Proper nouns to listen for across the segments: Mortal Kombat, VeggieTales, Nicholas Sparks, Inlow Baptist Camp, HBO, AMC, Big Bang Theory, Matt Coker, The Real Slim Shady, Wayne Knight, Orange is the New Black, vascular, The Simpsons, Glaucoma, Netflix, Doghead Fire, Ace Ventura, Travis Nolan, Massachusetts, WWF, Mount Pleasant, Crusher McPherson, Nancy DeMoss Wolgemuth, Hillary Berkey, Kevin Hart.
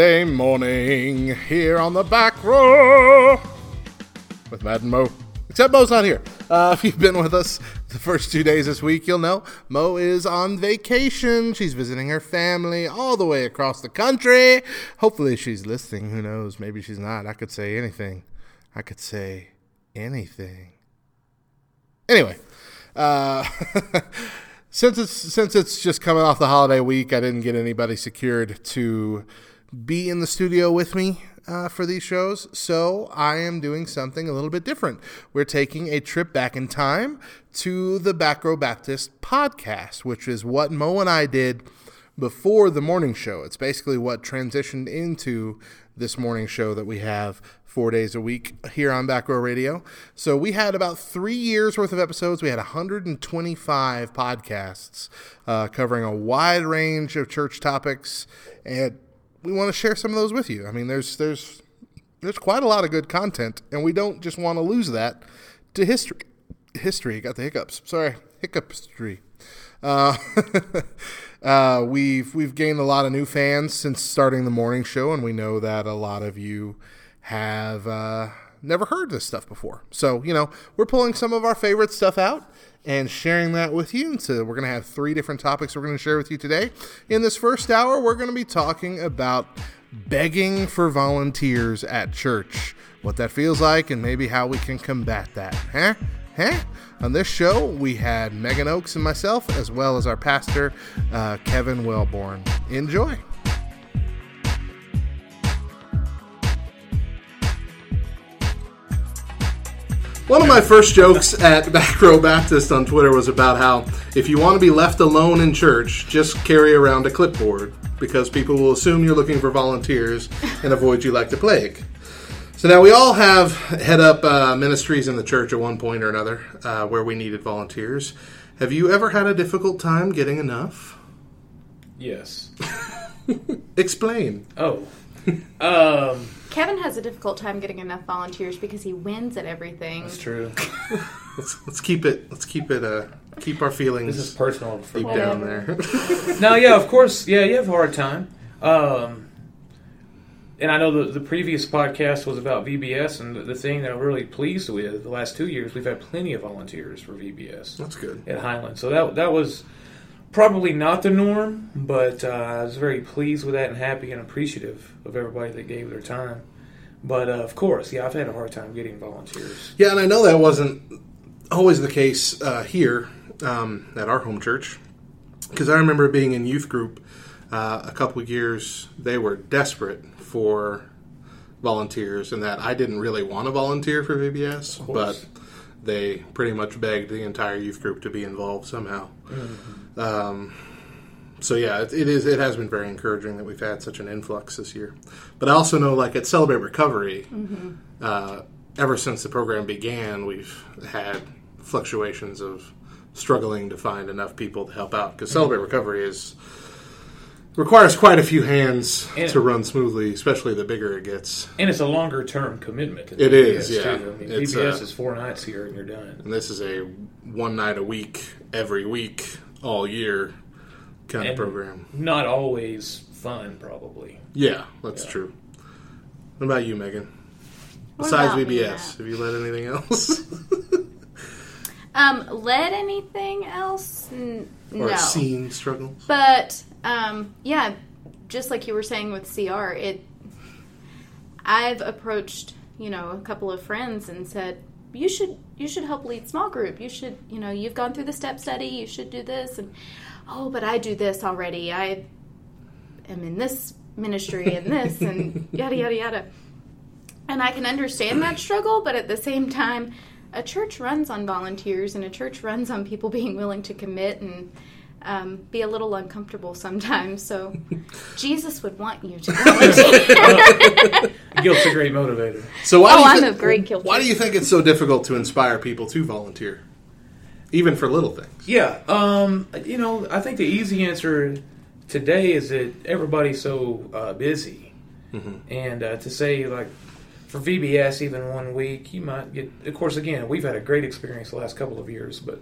Wednesday morning here on The Back Row with Madden Mo. Except Mo's not here. If you've been with us the first 2 days this week, you'll know Mo is on vacation. She's visiting her family all the way across the country. Hopefully she's listening. Who knows? Maybe she's not. I could say anything. Anyway, since it's just coming off the holiday week, I didn't get anybody secured to be in the studio with me for these shows, so I am doing something a little bit different. We're taking a trip back in time to the Back Row Baptist Podcast, which is what Mo and I did before the morning show. It's basically what transitioned into this morning show that we have 4 days a week here on Back Row Radio. So we had about 3 years worth of episodes. We had 125 podcasts covering a wide range of church topics, and we want to share some of those with you. I mean, there's quite a lot of good content, and we don't just want to lose that to history. We've gained a lot of new fans since starting the morning show, and we know that a lot of you have never heard this stuff before. So, you know, we're pulling some of our favorite stuff out and sharing that with you. And so we're going to have three different topics we're going to share with you today. In this first hour, we're going to be talking about begging for volunteers at church, what that feels like, and maybe how we can combat that. On this show, we had Megan Oaks and myself, as well as our pastor, Kevin Wellborn. Enjoy. One of my first jokes at Back Row Baptist on Twitter was about how if you want to be left alone in church, just carry around a clipboard because people will assume you're looking for volunteers and avoid you like the plague. So now we all have head up ministries in the church at one point or another where we needed volunteers. Have you ever had a difficult time getting enough? Yes. Explain. Oh. Kevin has a difficult time getting enough volunteers because he wins at everything. That's true. Let's keep it. Keep our feelings. This is personal. Deep down there. No, yeah, of course. Yeah, you have a hard time. And I know the previous podcast was about VBS, and the thing that I'm really pleased with the last 2 years, we've had plenty of volunteers for VBS. That's good. At Highland, so that was probably not the norm, but I was very pleased with that and happy and appreciative of everybody that gave their time. But, of course, yeah, I've had a hard time getting volunteers. Yeah, and I know that wasn't always the case here at our home church, because I remember being in youth group a couple of years. They were desperate for volunteers, and that I didn't really want to volunteer for VBS, but they pretty much begged the entire youth group to be involved somehow. Mm-hmm. So yeah, it has been very encouraging that we've had such an influx this year. But I also know, like at Celebrate Recovery, mm-hmm. Ever since the program began, we've had fluctuations of struggling to find enough people to help out, because Celebrate mm-hmm. Recovery requires quite a few hands to run smoothly, especially the bigger it gets. And it's a longer-term commitment. It is, yeah. Too. I mean, VBS is 4 nights here and you're done. And this is a 1 night a week, every week, all year kind of program. Not always fun, probably. Yeah, that's true. What about you, Megan? Besides VBS, have you led anything else? Led anything else? No. Or seen struggles? But... yeah, just like you were saying with CR, I've approached, you know, a couple of friends and said, you should help lead small group. You should, you know, you've gone through the step study. You should do this. And, but I do this already. I am in this ministry and this and yada, yada, yada. And I can understand that struggle, but at the same time, a church runs on volunteers and a church runs on people being willing to commit and be a little uncomfortable sometimes, so Jesus would want you to volunteer. Guilt's a great motivator. So why do you think it's so difficult to inspire people to volunteer, even for little things? Yeah, you know, I think the easy answer today is that everybody's so busy, mm-hmm. and to say like for VBS even 1 week, you might get. Of course, again, we've had a great experience the last couple of years, but.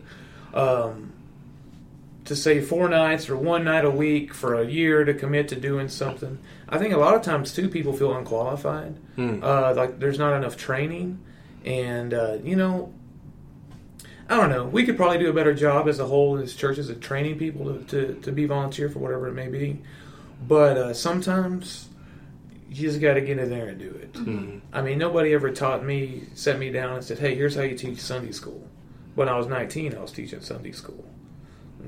to say 4 nights or 1 night a week for a year to commit to doing something. I think a lot of times, too, people feel unqualified. Like there's not enough training. And, you know, I don't know. We could probably do a better job as a whole as churches of training people to be volunteer for whatever it may be. But sometimes you just got to get in there and do it. Mm-hmm. I mean, nobody ever taught me, sat me down and said, hey, here's how you teach Sunday school. When I was 19, I was teaching Sunday school.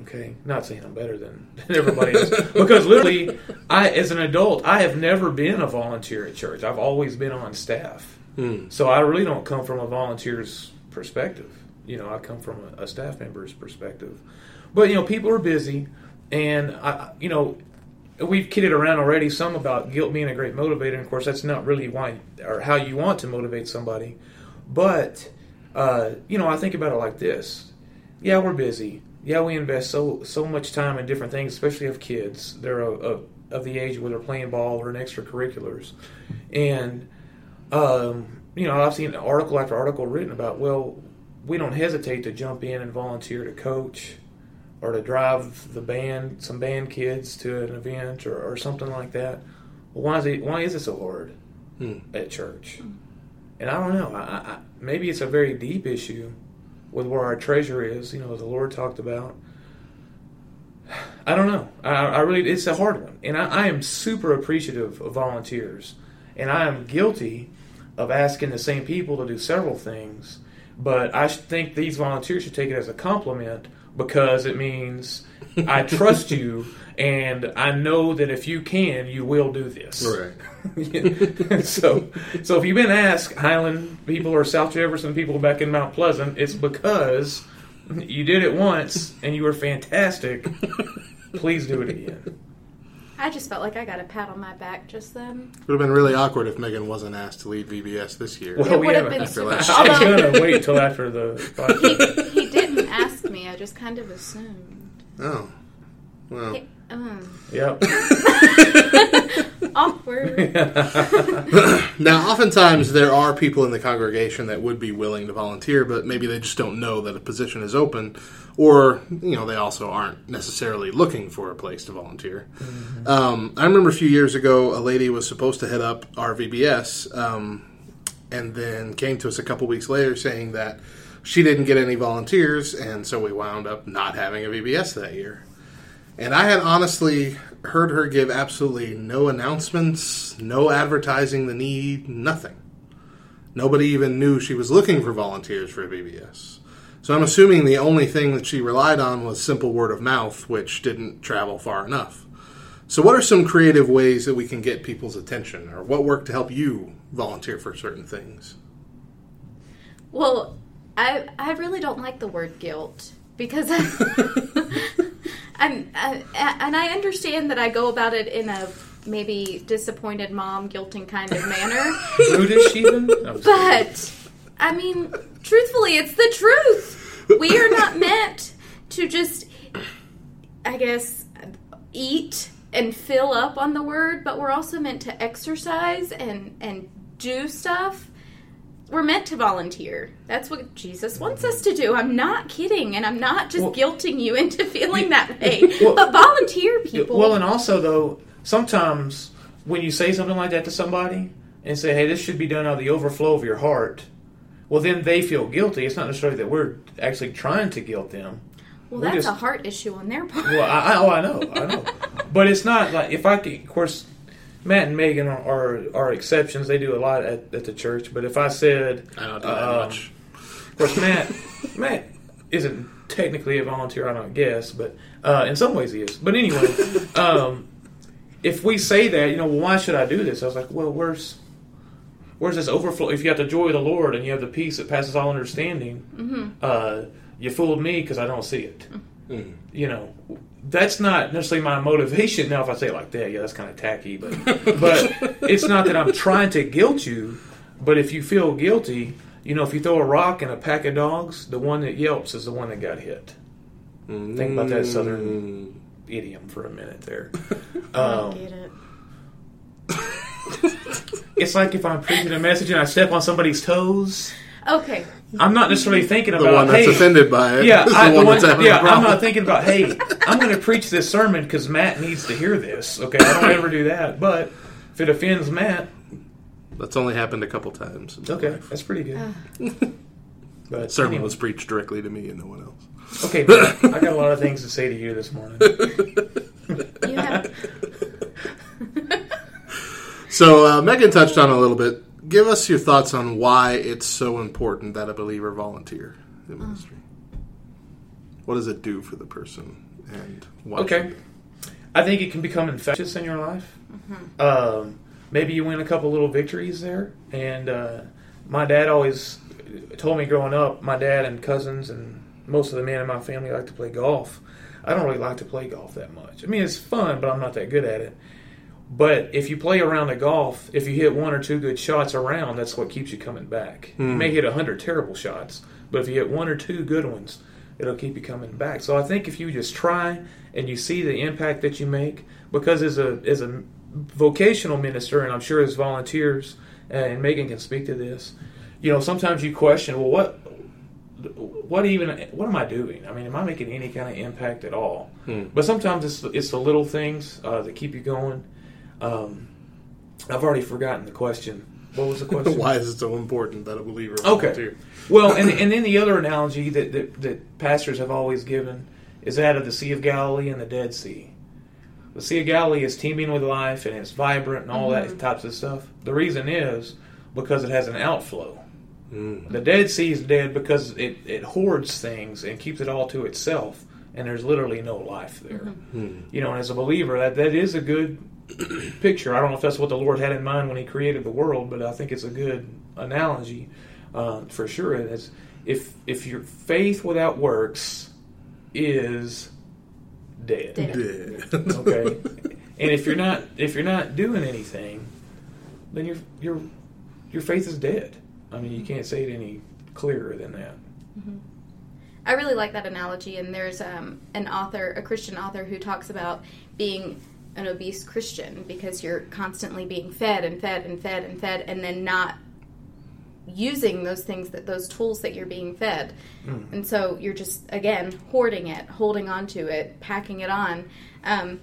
Okay, not saying I'm better than everybody else. Because literally, I as an adult, I have never been a volunteer at church. I've always been on staff. So I really don't come from a volunteer's perspective. You know, I come from a staff member's perspective. But, you know, people are busy. And, you know, we've kidded around already some about guilt being a great motivator. And, of course, that's not really why or how you want to motivate somebody. But, you know, I think about it like this. Yeah, we're busy. Yeah, we invest so much time in different things, especially of kids. They're of the age where they're playing ball or in extracurriculars. And, you know, I've seen article after article written about, well, we don't hesitate to jump in and volunteer to coach or to drive the band, some band kids to an event or something like that. Well, why is it so hard at church? And I don't know. I maybe it's a very deep issue with where our treasure is, you know, the Lord talked about. I don't know. I really, it's a hard one. And I am super appreciative of volunteers. And I am guilty of asking the same people to do several things. But I think these volunteers should take it as a compliment because it means I trust you and I know that if you can, you will do this. Right. Yeah. So if you've been asked, Highland people or South Jefferson people back in Mount Pleasant, it's because you did it once and you were fantastic. Please do it again. I just felt like I got a pat on my back just then. It would have been really awkward if Megan wasn't asked to lead VBS this year. Well, it would have been super awkward. I was going to wait until after the podcast. He didn't ask me. I just kind of assumed. Oh. Well. Yep. Awkward. Now, oftentimes there are people in the congregation that would be willing to volunteer, but maybe they just don't know that a position is open, or you know they also aren't necessarily looking for a place to volunteer. Mm-hmm. I remember a few years ago, a lady was supposed to head up our VBS, and then came to us a couple weeks later saying that she didn't get any volunteers, and so we wound up not having a VBS that year. And I had honestly heard her give absolutely no announcements, no advertising the need, nothing. Nobody even knew she was looking for volunteers for a VBS. So I'm assuming the only thing that she relied on was simple word of mouth, which didn't travel far enough. So what are some creative ways that we can get people's attention, or what work to help you volunteer for certain things? Well, I really don't like the word guilt, because and I understand that I go about it in a maybe disappointed mom, guilting kind of manner. Rudish even? But, I mean, truthfully, it's the truth. We are not meant to just, I guess, eat and fill up on the word, but we're also meant to exercise and do stuff. We're meant to volunteer. That's what Jesus wants us to do. I'm not kidding, and I'm not just guilting you into feeling that way. But volunteer, people. Well, and also, though, sometimes when you say something like that to somebody and say, hey, this should be done out of the overflow of your heart, well, then they feel guilty. It's not necessarily that we're actually trying to guilt them. Well, that's a heart issue on their part. Well, I know. But it's not like if I could, of course, Matt and Megan are exceptions. They do a lot at the church. But if I said, I don't do that much. Of course, Matt isn't technically a volunteer, I don't guess, but in some ways he is. But anyway, if we say that, you know, well, why should I do this? I was like, well, where's this overflow? If you have the joy of the Lord and you have the peace that passes all understanding, you fooled me because I don't see it. Mm-hmm. You know. That's not necessarily my motivation. Now, if I say it like that, yeah, that's kind of tacky. But it's not that I'm trying to guilt you. But if you feel guilty, you know, if you throw a rock in a pack of dogs, the one that yelps is the one that got hit. Mm. Think about that Southern idiom for a minute there. I get it. It's like if I'm preaching a message and I step on somebody's toes. Okay. I'm not necessarily thinking about the one that's offended by it. Yeah, I'm not thinking about, hey, I'm going to preach this sermon because Matt needs to hear this. Okay, I don't ever do that. But if it offends Matt, that's only happened a couple times. Okay, that's pretty good. But that sermon was preached directly to me and no one else. Okay, Matt, I got a lot of things to say to you this morning. You have. So Megan touched on a little bit. Give us your thoughts on why it's so important that a believer volunteer in ministry. What does it do for the person? And why? Okay. I think it can become infectious in your life. Mm-hmm. Maybe you win a couple little victories there. And my dad always told me growing up, my dad and cousins and most of the men in my family like to play golf. I don't really like to play golf that much. I mean, it's fun, but I'm not that good at it. But if you play a round of golf, if you hit one or two good shots around, that's what keeps you coming back. Mm. You may hit 100 terrible shots, but if you hit one or two good ones, it'll keep you coming back. So I think if you just try and you see the impact that you make, because as a vocational minister, and I'm sure as volunteers, and Megan can speak to this, you know, sometimes you question, well, what am I doing? I mean, am I making any kind of impact at all? Mm. But sometimes it's the little things that keep you going. I've already forgotten the question. What was the question? Why is it so important that a believer volunteer? Well, and then the other analogy that pastors have always given is that of the Sea of Galilee and the Dead Sea. The Sea of Galilee is teeming with life and it's vibrant and all that types of stuff. The reason is because it has an outflow. Mm. The Dead Sea is dead because it hoards things and keeps it all to itself, and there's literally no life there. Mm-hmm. You know, and as a believer, that is a good picture. I don't know if that's what the Lord had in mind when He created the world, but I think it's a good analogy for sure. It's if your faith without works is dead. Okay, and if you're not doing anything, then your faith is dead. I mean, you can't say it any clearer than that. Mm-hmm. I really like that analogy, and there's an author, a Christian author, who talks about being an obese Christian because you're constantly being fed and fed and fed and fed and then not using those things, those tools that you're being fed. Mm. And so you're just, again, hoarding it, holding on to it, packing it on. And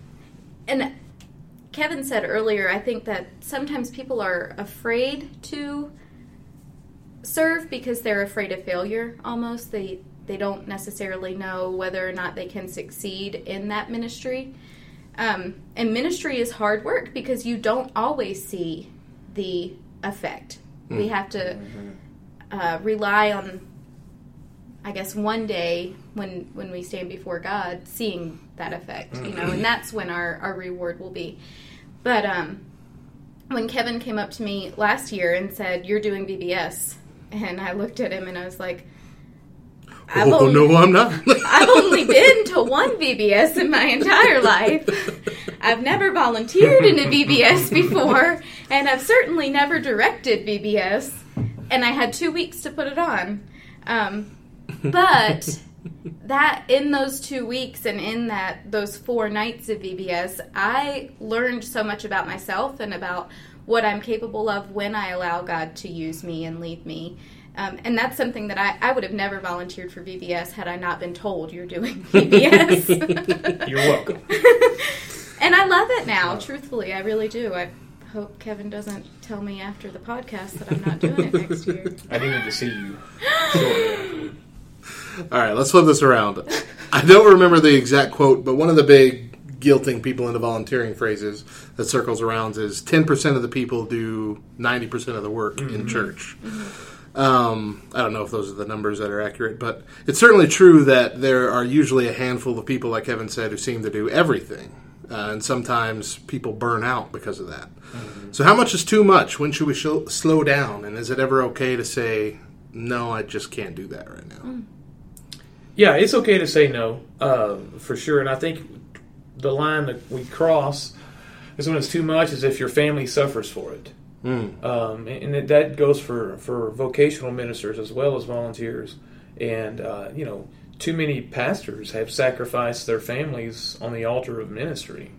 Kevin said earlier, I think that sometimes people are afraid to serve because they're afraid of failure almost. They don't necessarily know whether or not they can succeed in that ministry. And ministry is hard work because you don't always see the effect. Mm. We have to rely on, I guess, one day when we stand before God, seeing that effect, you know, and that's when our reward will be. But when Kevin came up to me last year and said, "You're doing VBS," and I looked at him and I was like, I'm not. I've only been to one VBS in my entire life. I've never volunteered in a VBS before, and I've certainly never directed VBS, and I had 2 weeks to put it on. But that in those 2 weeks and in those 4 nights of VBS, I learned so much about myself and about what I'm capable of when I allow God to use me and lead me. And that's something that I would have never volunteered for VBS had I not been told you're doing VBS. You're welcome. And I love it now, truthfully. I really do. I hope Kevin doesn't tell me after the podcast that I'm not doing it next year. I needed to see you. Sure. All right, let's flip this around. I don't remember the exact quote, but one of the big guilting people into volunteering phrases that circles around is 10% of the people do 90% of the work in church. Mm-hmm. I don't know if those are the numbers that are accurate, but it's certainly true that there are usually a handful of people, like Kevin said, who seem to do everything. And sometimes people burn out because of that. Mm-hmm. So how much is too much? When should we slow down? And is it ever okay to say, no, I just can't do that right now? Yeah, it's okay to say no, for sure. And I think the line that we cross is when it's too much is if your family suffers for it. Mm. And that goes for vocational ministers as well as volunteers. And, you know, too many pastors have sacrificed their families on the altar of ministry.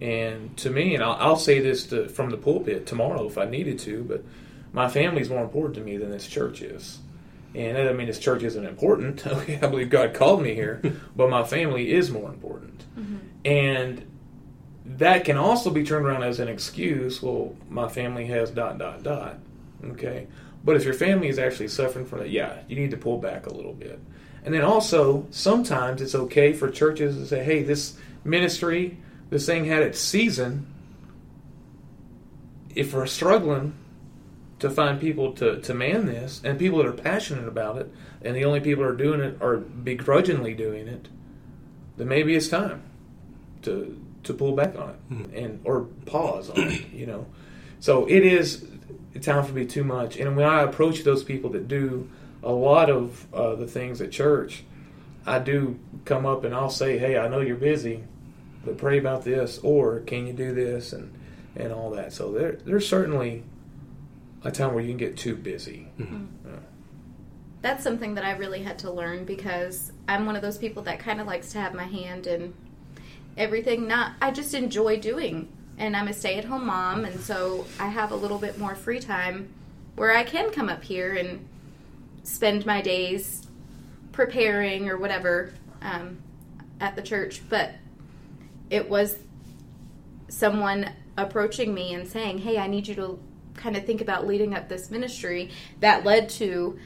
And to me, and I'll say this from the pulpit tomorrow if I needed to, but my family's more important to me than this church is. And that doesn't mean this church isn't important. I believe God called me here, but my family is more important. Mm-hmm. And that can also be turned around as an excuse. Well, my family has ... Okay. But if your family is actually suffering from it, yeah, you need to pull back a little bit. And then also, sometimes it's okay for churches to say, hey, this ministry, this thing had its season. If we're struggling to find people to man this, and people that are passionate about it, and the only people that are doing it are begrudgingly doing it, then maybe it's time to pull back on it, and or pause on it, you know. So it is time for me too much. And when I approach those people that do a lot of the things at church, I do come up and I'll say, hey, I know you're busy, but pray about this, or can you do this, and all that. So there's certainly a time where you can get too busy. Mm-hmm. Yeah. That's something that I really had to learn, because I'm one of those people that kind of likes to have my hand in everything. I just enjoy doing, and I'm a stay-at-home mom, and so I have a little bit more free time where I can come up here and spend my days preparing or whatever at the church. But it was someone approaching me and saying, hey, I need you to kind of think about leading up this ministry, that led to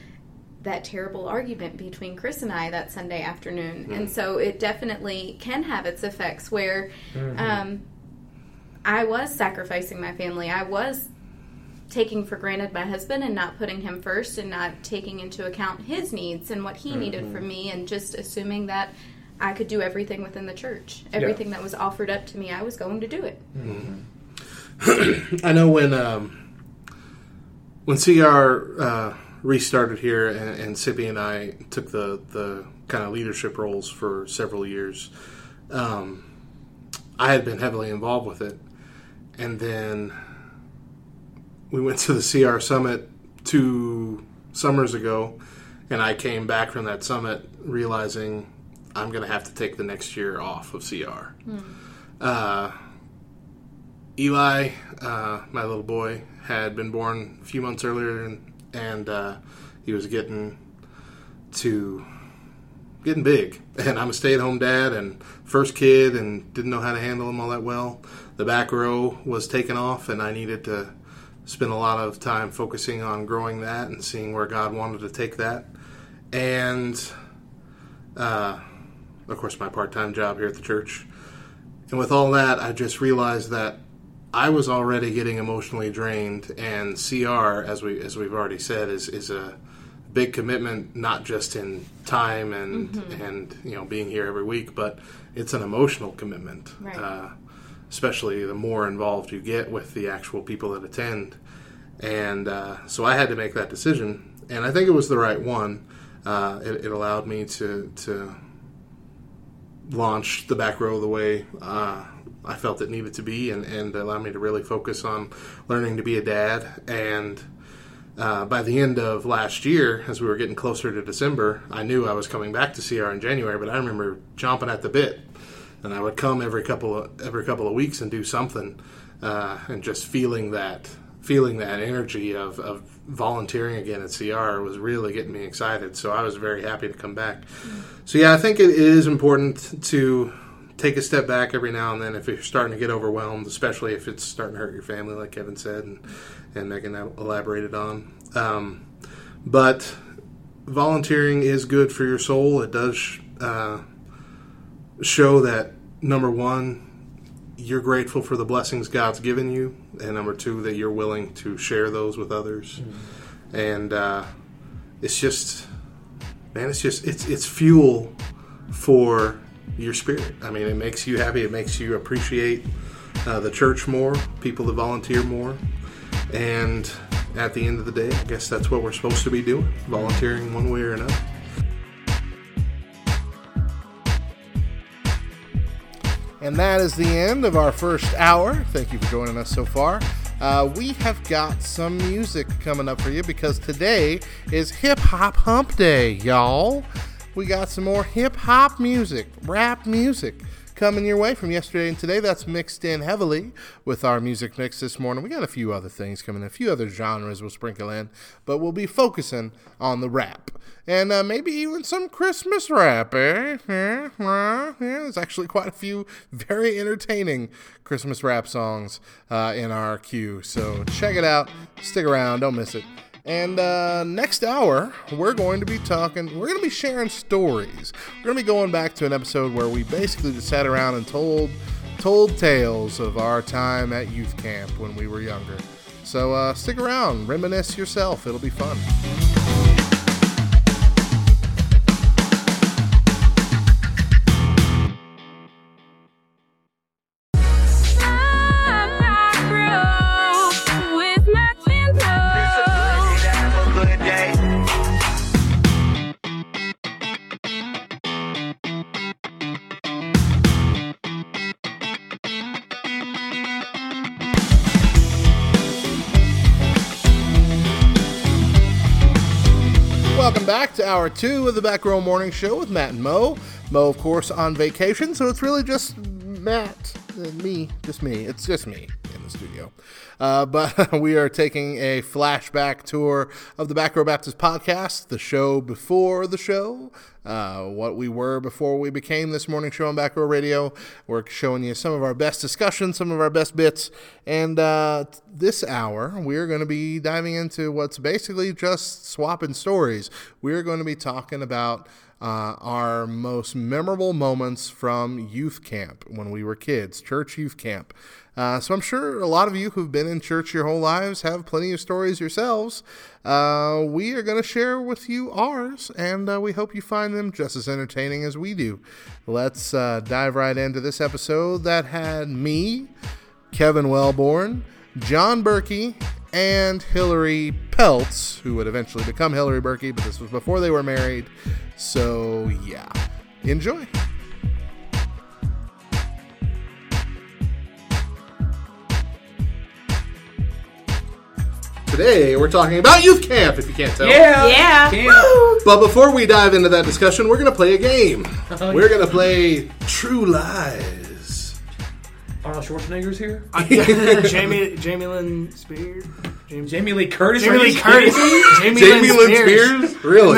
that terrible argument between Chris and I that Sunday afternoon. Mm-hmm. And so it definitely can have its effects where I was sacrificing my family. I was taking for granted my husband and not putting him first and not taking into account his needs and what he needed from me, and just assuming that I could do everything within the church. Everything that was offered up to me, I was going to do it. Mm-hmm. I know When CR restarted here, and Sippy and I took the kind of leadership roles for several years, I had been heavily involved with it. And then we went to the CR Summit 2 summers ago, and I came back from that summit realizing I'm going to have to take the next year off of CR. Mm. Eli, my little boy, had been born a few months earlier, and he was getting big. And I'm a stay-at-home dad and first kid and didn't know how to handle him all that well. The Back Row was taking off, and I needed to spend a lot of time focusing on growing that and seeing where God wanted to take that. And, of course, my part-time job here at the church. And with all that, I just realized that I was already getting emotionally drained, and CR, as we've already said, is a big commitment, not just in time and and being here every week, but it's an emotional commitment, right. Especially the more involved you get with the actual people that attend. And so I had to make that decision, and I think it was the right one. It allowed me to launch the Back Row the way I felt it needed to be, and allowed me to really focus on learning to be a dad. And by the end of last year, as we were getting closer to December, I knew I was coming back to CR in January, but I remember chomping at the bit. And I would come every couple of weeks and do something, and just feeling that energy of volunteering again at CR was really getting me excited. So I was very happy to come back. So yeah, I think it is important to take a step back every now and then if you're starting to get overwhelmed, especially if it's starting to hurt your family, like Kevin said, and Megan elaborated on. But volunteering is good for your soul. It does show that, number one, you're grateful for the blessings God's given you, and number two, that you're willing to share those with others. Mm-hmm. And it's fuel for your spirit. I mean, it makes you happy. It makes you appreciate the church more, people that volunteer more. And at the end of the day, I guess that's what we're supposed to be doing, volunteering one way or another. And that is the end of our first hour. Thank you for joining us so far. We have got some music coming up for you, because today is Hip Hop Hump Day, y'all. We got some more hip hop music, rap music coming your way from yesterday and today. That's mixed in heavily with our music mix this morning. We got a few other things coming, a few other genres we'll sprinkle in, but we'll be focusing on the rap. And maybe even some Christmas rap, eh? Yeah, there's actually quite a few very entertaining Christmas rap songs in our queue. So check it out. Stick around. Don't miss it. And next hour, we're going to be sharing stories. We're going to be going back to an episode where we basically just sat around and told tales of our time at youth camp when we were younger. So stick around. Reminisce yourself. It'll be fun. Back to hour two of the Back Row Morning Show with Matt and Mo. Mo, of course, on vacation, so it's really just Matt and me. Just me. It's just me in the studio. But we are taking a flashback tour of the Back Row Baptist Podcast, the show before the show, what we were before we became this morning show on Back Row Radio. We're showing you some of our best discussions, some of our best bits. And this hour, we're going to be diving into what's basically just swapping stories. We're going to be talking about our most memorable moments from youth camp when we were kids, church youth camp. So I'm sure a lot of you who've been in church your whole lives have plenty of stories yourselves. We are going to share with you ours, and we hope you find them just as entertaining as we do. Let's dive right into this episode that had me, Kevin Wellborn, John Berkey, and Hillary Peltz, who would eventually become Hillary Berkey, but this was before they were married. So, yeah. Enjoy. Today, we're talking about youth camp, if you can't tell. Yeah. Woo! But before we dive into that discussion, we're going to play a game. We're going to play True Lies. Arnold Schwarzenegger's here? Jamie Lynn Spears? Jamie Lee Curtis? Jamie Lynn Spears? Really?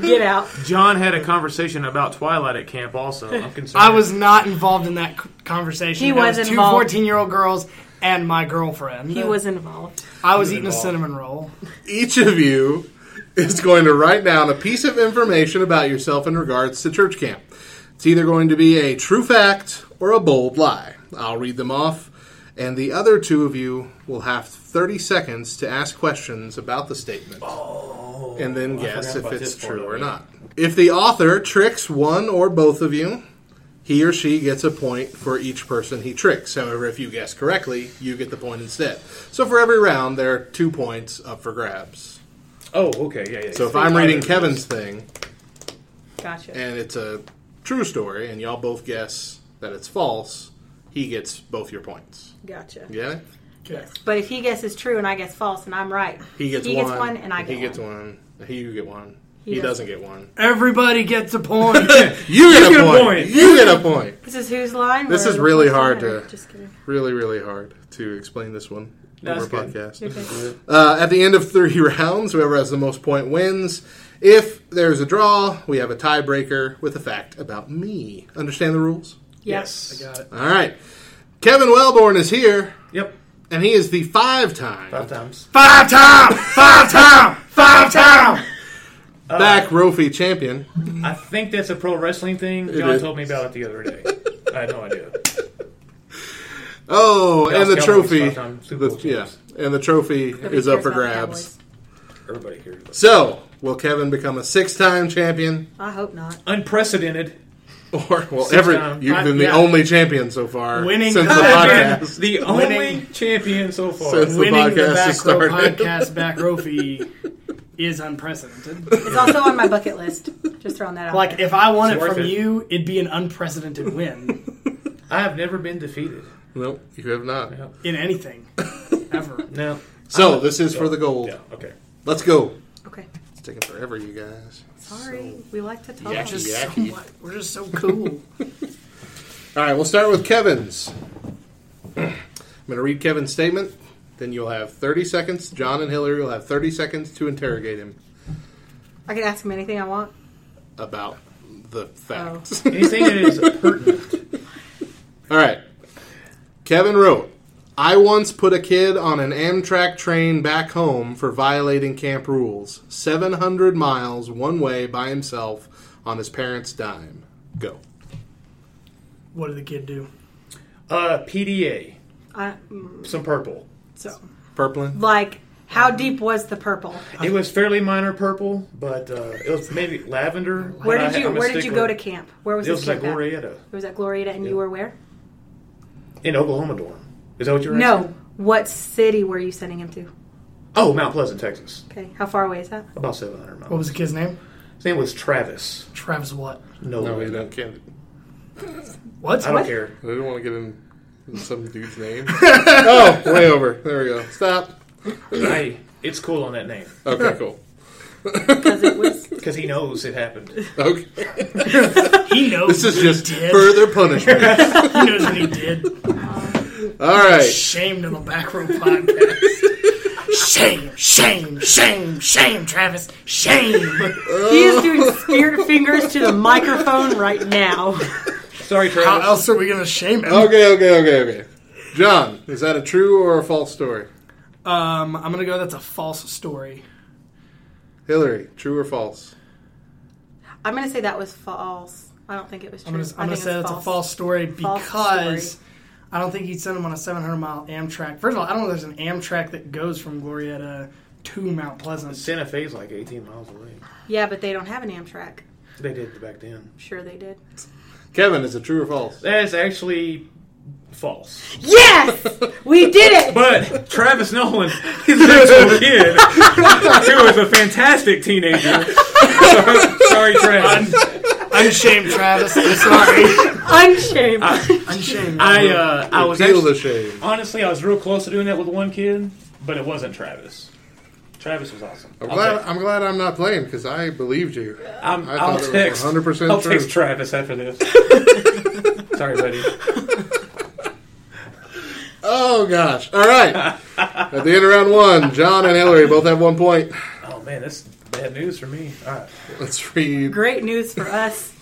Get out. John had a conversation about Twilight at camp also. I'm concerned. I was not involved in that conversation. He was involved. Two 14-year-old girls. And my girlfriend. He was involved. I was eating a cinnamon roll. Each of you is going to write down a piece of information about yourself in regards to church camp. It's either going to be a true fact or a bold lie. I'll read them off, and the other two of you will have 30 seconds to ask questions about the statement. Oh, and then guess if it's true or not. If the author tricks one or both of you, he or she gets a point for each person he tricks. However, if you guess correctly, you get the point instead. So for every round, there are 2 points up for grabs. Oh, okay, yeah. So if I'm reading Kevin's thing, gotcha, and it's a true story, and y'all both guess that it's false, he gets both your points. Gotcha. You get it? Yes. But if he guesses true and I guess false and I'm right, he gets one and I get one. He gets one. He doesn't get one. Everybody gets a point. You get a point. You get a point. This is whose line? This is really hard really hard to explain this one on our podcast. Okay. At the end of 3 rounds, whoever has the most point wins. If there's a draw, we have a tiebreaker with a fact about me. Understand the rules? Yes. I got it. All right. Kevin Wellborn is here. Yep. And he is the five-time Back Rofi champion. I think that's a pro wrestling thing. John told me about it the other day. I had no idea. Oh, and the trophy. And the trophy is up for grabs. Everybody here. So, will Kevin become a 6-time champion? I hope not. Unprecedented. You've been the only champion so far. Winning the podcast Back Rofi is unprecedented. It's also on my bucket list. Just throwing that out. Like, if I won it from you, it'd be an unprecedented win. I have never been defeated. Nope, you have not. No. In anything. Ever. No. So, this is for the gold. Yeah, okay. Let's go. Okay. taking forever, you guys. Sorry, so we like to talk. Yucky. So we're just so cool. All right, we'll start with Kevin's. I'm going to read Kevin's statement. Then you'll have 30 seconds. John and Hillary will have 30 seconds to interrogate him. I can ask him anything I want? About the facts. Oh. Anything that is pertinent. All right. Kevin wrote, I once put a kid on an Amtrak train back home for violating camp rules. 700 miles one way by himself on his parents' dime. Go. What did the kid do? PDA. Some purple. So purple. Like, how deep was the purple? It was fairly minor purple, but it was maybe lavender. Where did you go to camp? Where was it? It was at Glorietta. It was at Glorietta, and you were where? In Oklahoma dorm. Is that what you were asking? No. What city were you sending him to? Oh, Mount Pleasant, Texas. Okay. How far away is that? About 700 miles. What was the kid's name? His name was Travis. Travis what? No, we don't care. What? I don't care. I didn't want to get in. Some dude's name. Oh, way over. There we go. Stop. Hey, it's cool on that name. Okay, cool. Because he knows it happened. Okay. He knows. This is just further punishment. He knows what he did. All right. Shamed in the Back Row Podcast. Shame, Travis. Shame. He is doing spirit fingers to the microphone right now. Sorry, Travis. How else are we going to shame him? Okay. John, is that a true or a false story? I'm going to go that's a false story. Hillary, true or false? I'm going to say that was false. I don't think it was true. I'm going to say that's a false story because I don't think he'd send him on a 700-mile Amtrak. First of all, I don't know if there's an Amtrak that goes from Glorietta to Mount Pleasant. Santa Fe's like 18 miles away. Yeah, but they don't have an Amtrak. They did back then. Sure they did. Kevin, is it true or false? That is actually false. Yes! We did it! But Travis Nolan is an actual kid who is a fantastic teenager. Sorry, Travis. Unshamed, Travis. I'm sorry. Unshamed. Unshamed. I was actually, honestly, I was real close to doing that with one kid, but it wasn't Travis. Travis was awesome. I'm glad I'm not playing because I believed you. I'll text. 100% I'll text Travis after this. Sorry, buddy. Oh, gosh. All right. At the end of round one, John and Hillary both have 1 point. Oh, man, that's bad news for me. All right. Let's read. Great news for us.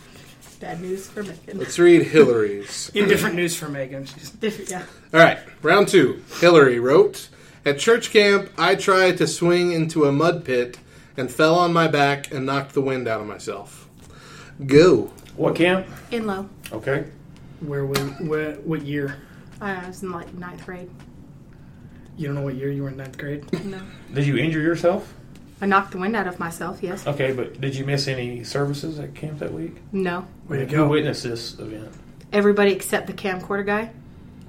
Bad news for Megan. Let's read Hillary's. Indifferent news for Megan. She's different, yeah. All right. Round two. Hillary wrote, at church camp, I tried to swing into a mud pit and fell on my back and knocked the wind out of myself. Go. What camp? Inlow. Okay. Where? What year? I was in like 9th grade. You don't know what year you were in 9th grade? No. Did you injure yourself? I knocked the wind out of myself, yes. Okay, but did you miss any services at camp that week? No. Who witnessed this event? Everybody except the camcorder guy.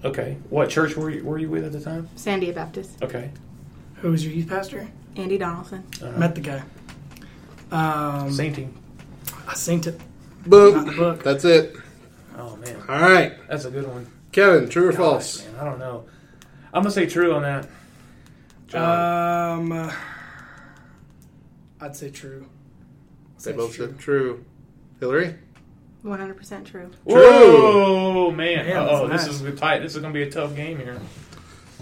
Okay. What church were you with at the time? Sandia Baptist. Okay. Who was your youth pastor? Andy Donaldson. Met the guy. Sainting. I sainted it. Boom. That's it. Oh, man. All right. That's a good one. Kevin, true or false? Man, I don't know. I'm going to say true on that. John. I'd say true. They both said true. Hillary? 100% true. Whoa, man. Uh-oh, nice. This is tight. This is going to be a tough game here.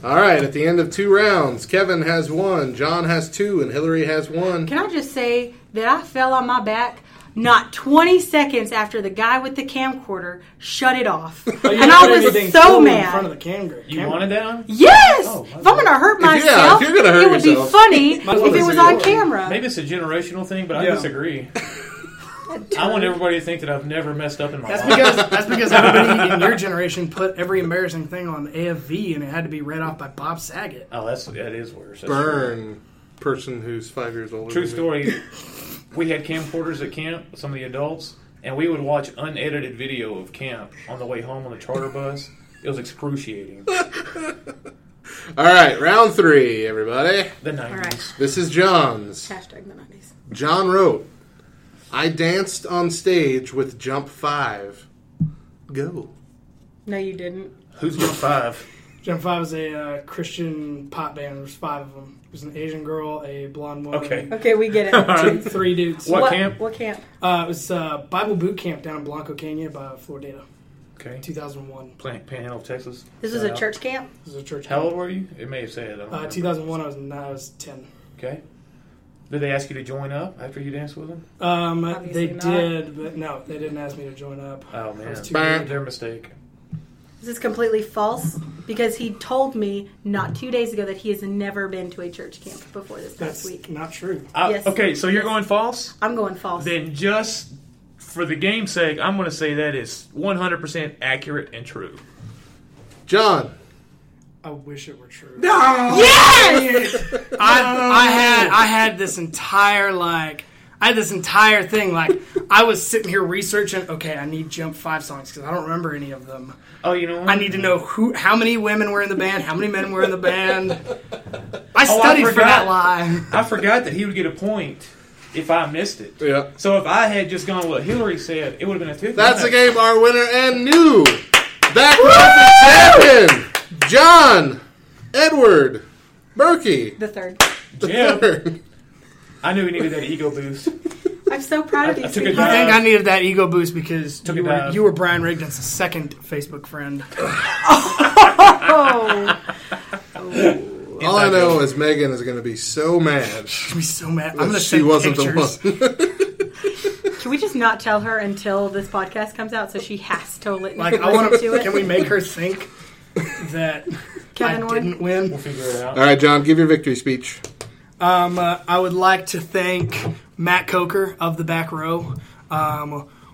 All right, at the end of two rounds, Kevin has 1, John has 2, and Hillary has 1. Can I just say that I fell on my back not 20 seconds after the guy with the camcorder shut it off. And I was so mad. In front of the camera. You wanted that on? Yes! Oh, if I'm going to hurt myself, it would be funny if it was on camera. Maybe it's a generational thing, but I disagree. I want everybody to think that I've never messed up in my life. That's because everybody in your generation put every embarrassing thing on AFV, and it had to be read off by Bob Saget. Oh, that is worse. That's Burn, person who's 5 years older. True story. We had camcorders at camp, some of the adults, and we would watch unedited video of camp on the way home on the charter bus. It was excruciating. All right, round 3, everybody. The 90s. All right. This is John's. Hashtag the 90s. John wrote, I danced on stage with Jump 5. Go. No, you didn't. Who's Jump 5? Jump 5 is a Christian pop band. There's 5 of them. was an Asian girl, a blonde woman. Okay, we get it. Three dudes. What camp? What camp? It was Bible boot camp down in Blanco Canyon by Florida. Okay. 2001. Panhandle of Texas. This is a church camp? This is a church camp. How old were you? It may have said. 2001, I was 10. Okay. Did they ask you to join up after you danced with them? Obviously they did, but no, they didn't ask me to join up. Oh, man. Their mistake. This is completely false because he told me not 2 days ago that he has never been to a church camp before this past week. That's not true. Yes. Okay, so you're going false? I'm going false. Then just for the game's sake, I'm going to say that is 100% accurate and true. John. I wish it were true. No! Yes! I had this entire, thing. Like, I was sitting here researching, okay, I need Jump 5 songs because I don't remember any of them. Oh, you know what? I need to know how many women were in the band, how many men were in the band. I studied for that lie. I forgot that he would get a point if I missed it. Yeah. So if I had just gone with what Hillary said, it would have been a 2. That's the game, our winner and new Back Row champion. John Edward Berkey. The third. I knew he needed that ego boost. I'm so proud of you. I think I needed that ego boost because you were Brian Rigdon's second Facebook friend. All I know is Megan is going to be so mad. She's going to be so mad. I'm going to send pictures. She wasn't the one. Can we just not tell her until this podcast comes out so she has to listen to it? Can we make her think that Kevin didn't win? We'll figure it out. All right, John, give your victory speech. I would like to thank Matt Coker of The Back Row.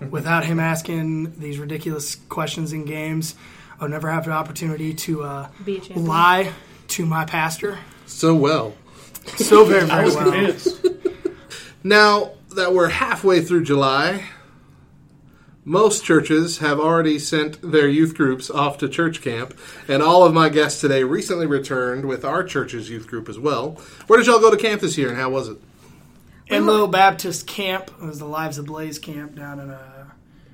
Without him asking these ridiculous questions in games, I'll never have the opportunity to lie to my pastor. So well. So very, very convinced. Now that we're halfway through July, most churches have already sent their youth groups off to church camp, and all of my guests today recently returned with our church's youth group as well. Where did y'all go to camp this year, and how was it? Inlow Baptist Camp. It was the Lives Ablaze camp down in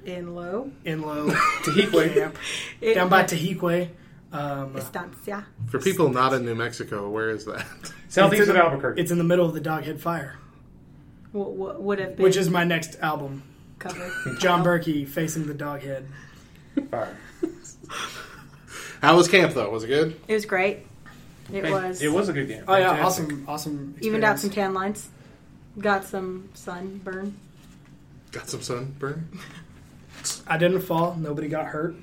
Inlow. Inlow camp. Down by Tehique. Estancia. For people not in New Mexico, where is that? Southeast of Albuquerque. It's in the middle of the Doghead Fire. What would have been? Which is my next album cover. John Berkey facing the Doghead Fire. How was camp though? Was it good? It was great. It was a good camp. Oh yeah, fantastic. Awesome experience. Evened out some tan lines. Got some sunburn. I didn't fall. Nobody got hurt.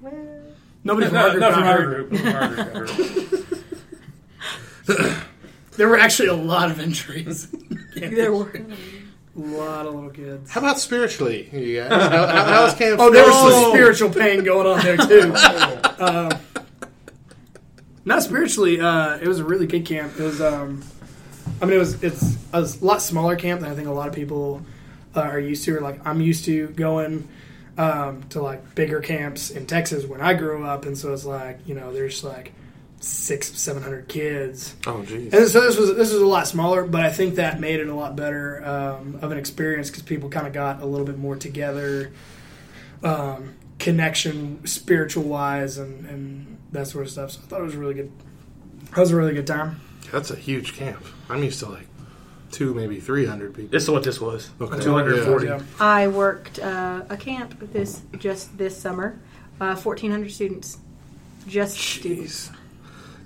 Well, nobody from our group got hurt. There were actually a lot of injuries. There were. A lot of little kids. How about spiritually, you guys? How was camp? Oh, there was some spiritual pain going on there, too. Not spiritually. It was a really good camp. It was, it's a lot smaller camp than I think a lot of people are used to. Or like, I'm used to going to, like, bigger camps in Texas when I grew up. And so it's like, you know, there's, like, 600-700 kids. Oh, geez. And so this was a lot smaller, but I think that made it a lot better of an experience because people kind of got a little bit more together, connection spiritual-wise and that sort of stuff. So I thought it was really good. That was a really good time. That's a huge camp. I'm used to, like, 200, maybe 300 people. This is what this was. Okay. 240. Yeah. I worked a camp this summer. 1,400 students. Just students.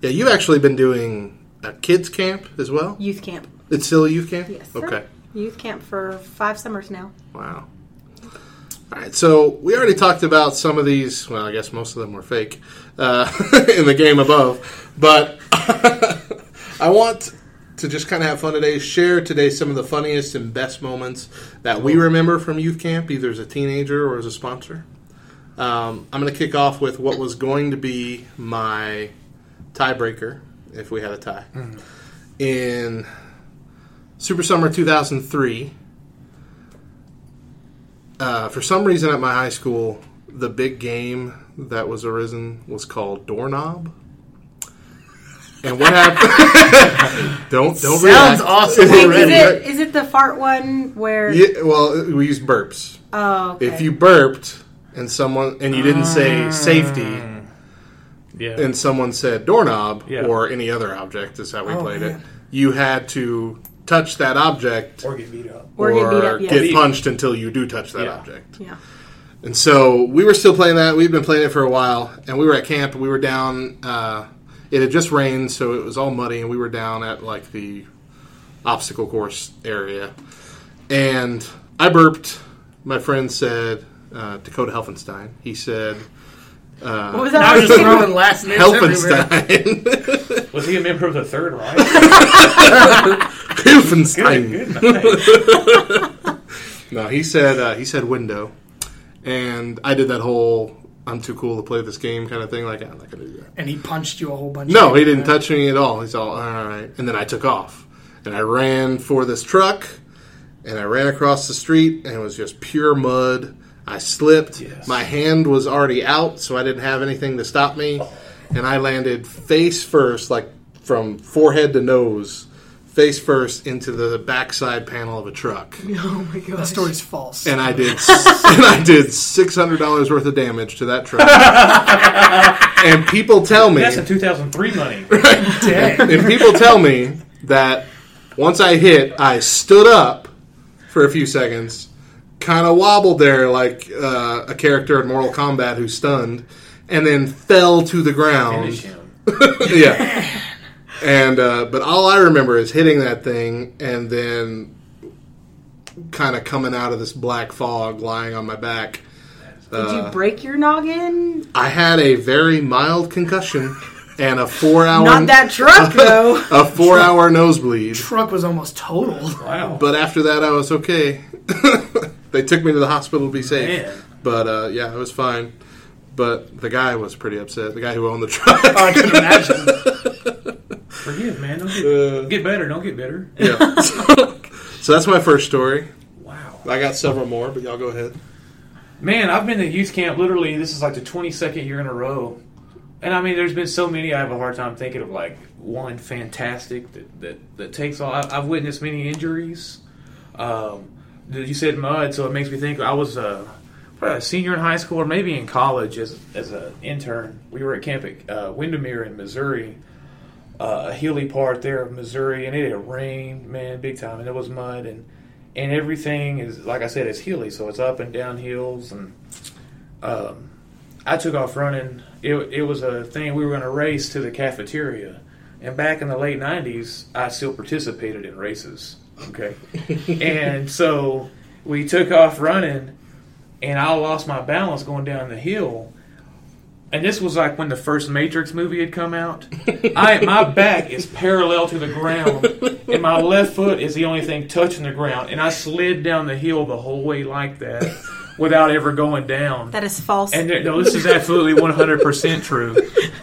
Yeah, you've actually been doing a kids camp as well? Youth camp. It's still a youth camp? Yes, sir. Okay. Youth camp for 5 summers now. Wow. All right, so we already talked about some of these. Well, I guess most of them were fake in the game above. But I want to just kind of have fun today, share today some of the funniest and best moments that we remember from youth camp, either as a teenager or as a sponsor. I'm going to kick off with what was going to be my tiebreaker, if we had a tie. Mm-hmm. In Super Summer 2003, for some reason at my high school, the big game that was arisen was called Doorknob. And what happened? Don't react. Sounds awesome. Is it the fart one where? Yeah, well, we used burps. Oh, okay. If you burped and you didn't say safety. Yeah. And someone said doorknob or any other object is how we played it. you had to touch that object or get beat up or get punched until you do touch that object. Yeah. And so we were still playing that. We've been playing it for a while, and we were at camp. We were down. It had just rained, so it was all muddy, and we were down at like the obstacle course area. And I burped. My friend said, Dakota Helfenstein. He said, what was that? Now you're just throwing last names Helfenstein. Was he a member of the Third Reich? Helfenstein. Good. No, he said window. And I did that whole I'm too cool to play this game kind of thing. Like, I'm not going to do that. And he punched you a whole bunch. No, he didn't touch me at all. He's all right. And then I took off. And I ran for this truck. And I ran across the street. And it was just pure mud. I slipped. Yes. My hand was already out, so I didn't have anything to stop me. And I landed face first, like from forehead to nose, face first into the backside panel of a truck. Oh my god, that story's false. And I did, and I did $600 worth of damage to that truck. And people tell me that's the 2003 money. Right? Dang. And people tell me that once I hit, I stood up for a few seconds, kind of wobbled there like a character in Mortal Kombat who's stunned, and then fell to the ground. Finish him. Yeah. And but all I remember is hitting that thing and then kind of coming out of this black fog lying on my back. Did you break your noggin? I had a very mild concussion and a 4-hour... Not that truck, though. A 4-hour nosebleed. Truck was almost totaled. Wow. But after that, I was okay. They took me to the hospital to be safe. Man. But, yeah, I was fine. But the guy was pretty upset. The guy who owned the truck. Oh, I can imagine. Forgive, man. Don't get better. Don't get bitter. Yeah. So that's my first story. Wow. I got several more, but y'all go ahead. Man, I've been to youth camp literally, this is like the 22nd year in a row. And, I mean, there's been so many I have a hard time thinking of, like, one fantastic that takes all. I've witnessed many injuries. You said mud, so it makes me think I was a senior in high school or maybe in college as an intern. We were at camp at Windermere in Missouri, a hilly part there of Missouri, and it had rained, man, big time, and it was mud. And everything is, like I said, it's hilly, so it's up and down hills. And I took off running. It was a thing. We were going to race to the cafeteria. And back in the late 90s, I still participated in races. Okay. And so we took off running, and I lost my balance going down the hill. And this was like when the first Matrix movie had come out. My back is parallel to the ground, and my left foot is the only thing touching the ground. And I slid down the hill the whole way like that without ever going down. That is false. And no, this is absolutely 100% true.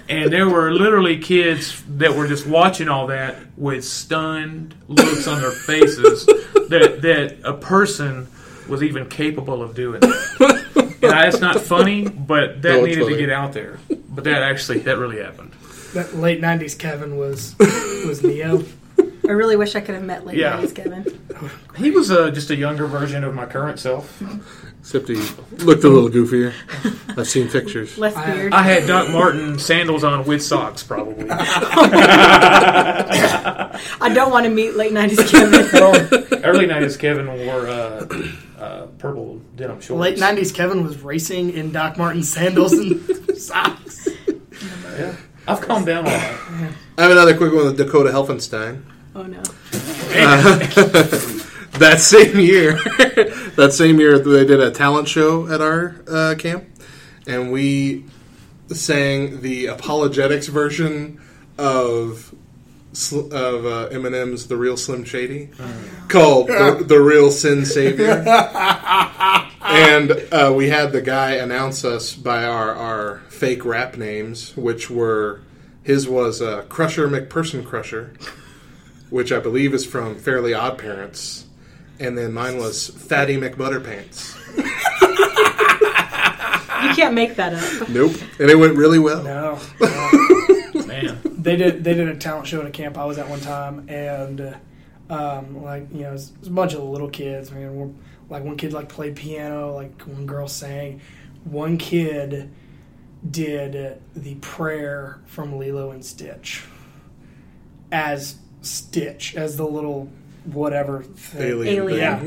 And there were literally kids that were just watching all that with stunned looks on their faces that a person was even capable of doing that. And that's not funny, but that needed to get out there. But that really happened. That late 90s Kevin was Neo. I really wish I could have met late 90s Kevin. He was just a younger version of my current self. Except he looked a little goofier. I've seen pictures. Less beard. I had Doc Martin sandals on with socks, probably. I don't want to meet late 90s Kevin. Well, early 90s Kevin wore purple denim shorts. Late 90s Kevin was racing in Doc Martin sandals and socks. Yeah. I've calmed down a lot. Yeah. I have another quick one with Dakota Helfenstein. Oh, no. That same year, they did a talent show at our camp, and we sang the apologetics version of Eminem's "The Real Slim Shady," called "The Real Sin Savior," and we had the guy announce us by our fake rap names, which were his was Crusher McPherson Crusher, which I believe is from Fairly Odd Parents. And then mine was Fatty McButterpants. You can't make that up. Nope. And it went really well. No. Man. They did a talent show at a camp I was at one time. And, it was a bunch of little kids. I mean, like, one kid, like, played piano. Like, one girl sang. One kid did the prayer from Lilo and Stitch as Stitch as the little whatever thing. Alien. Yeah.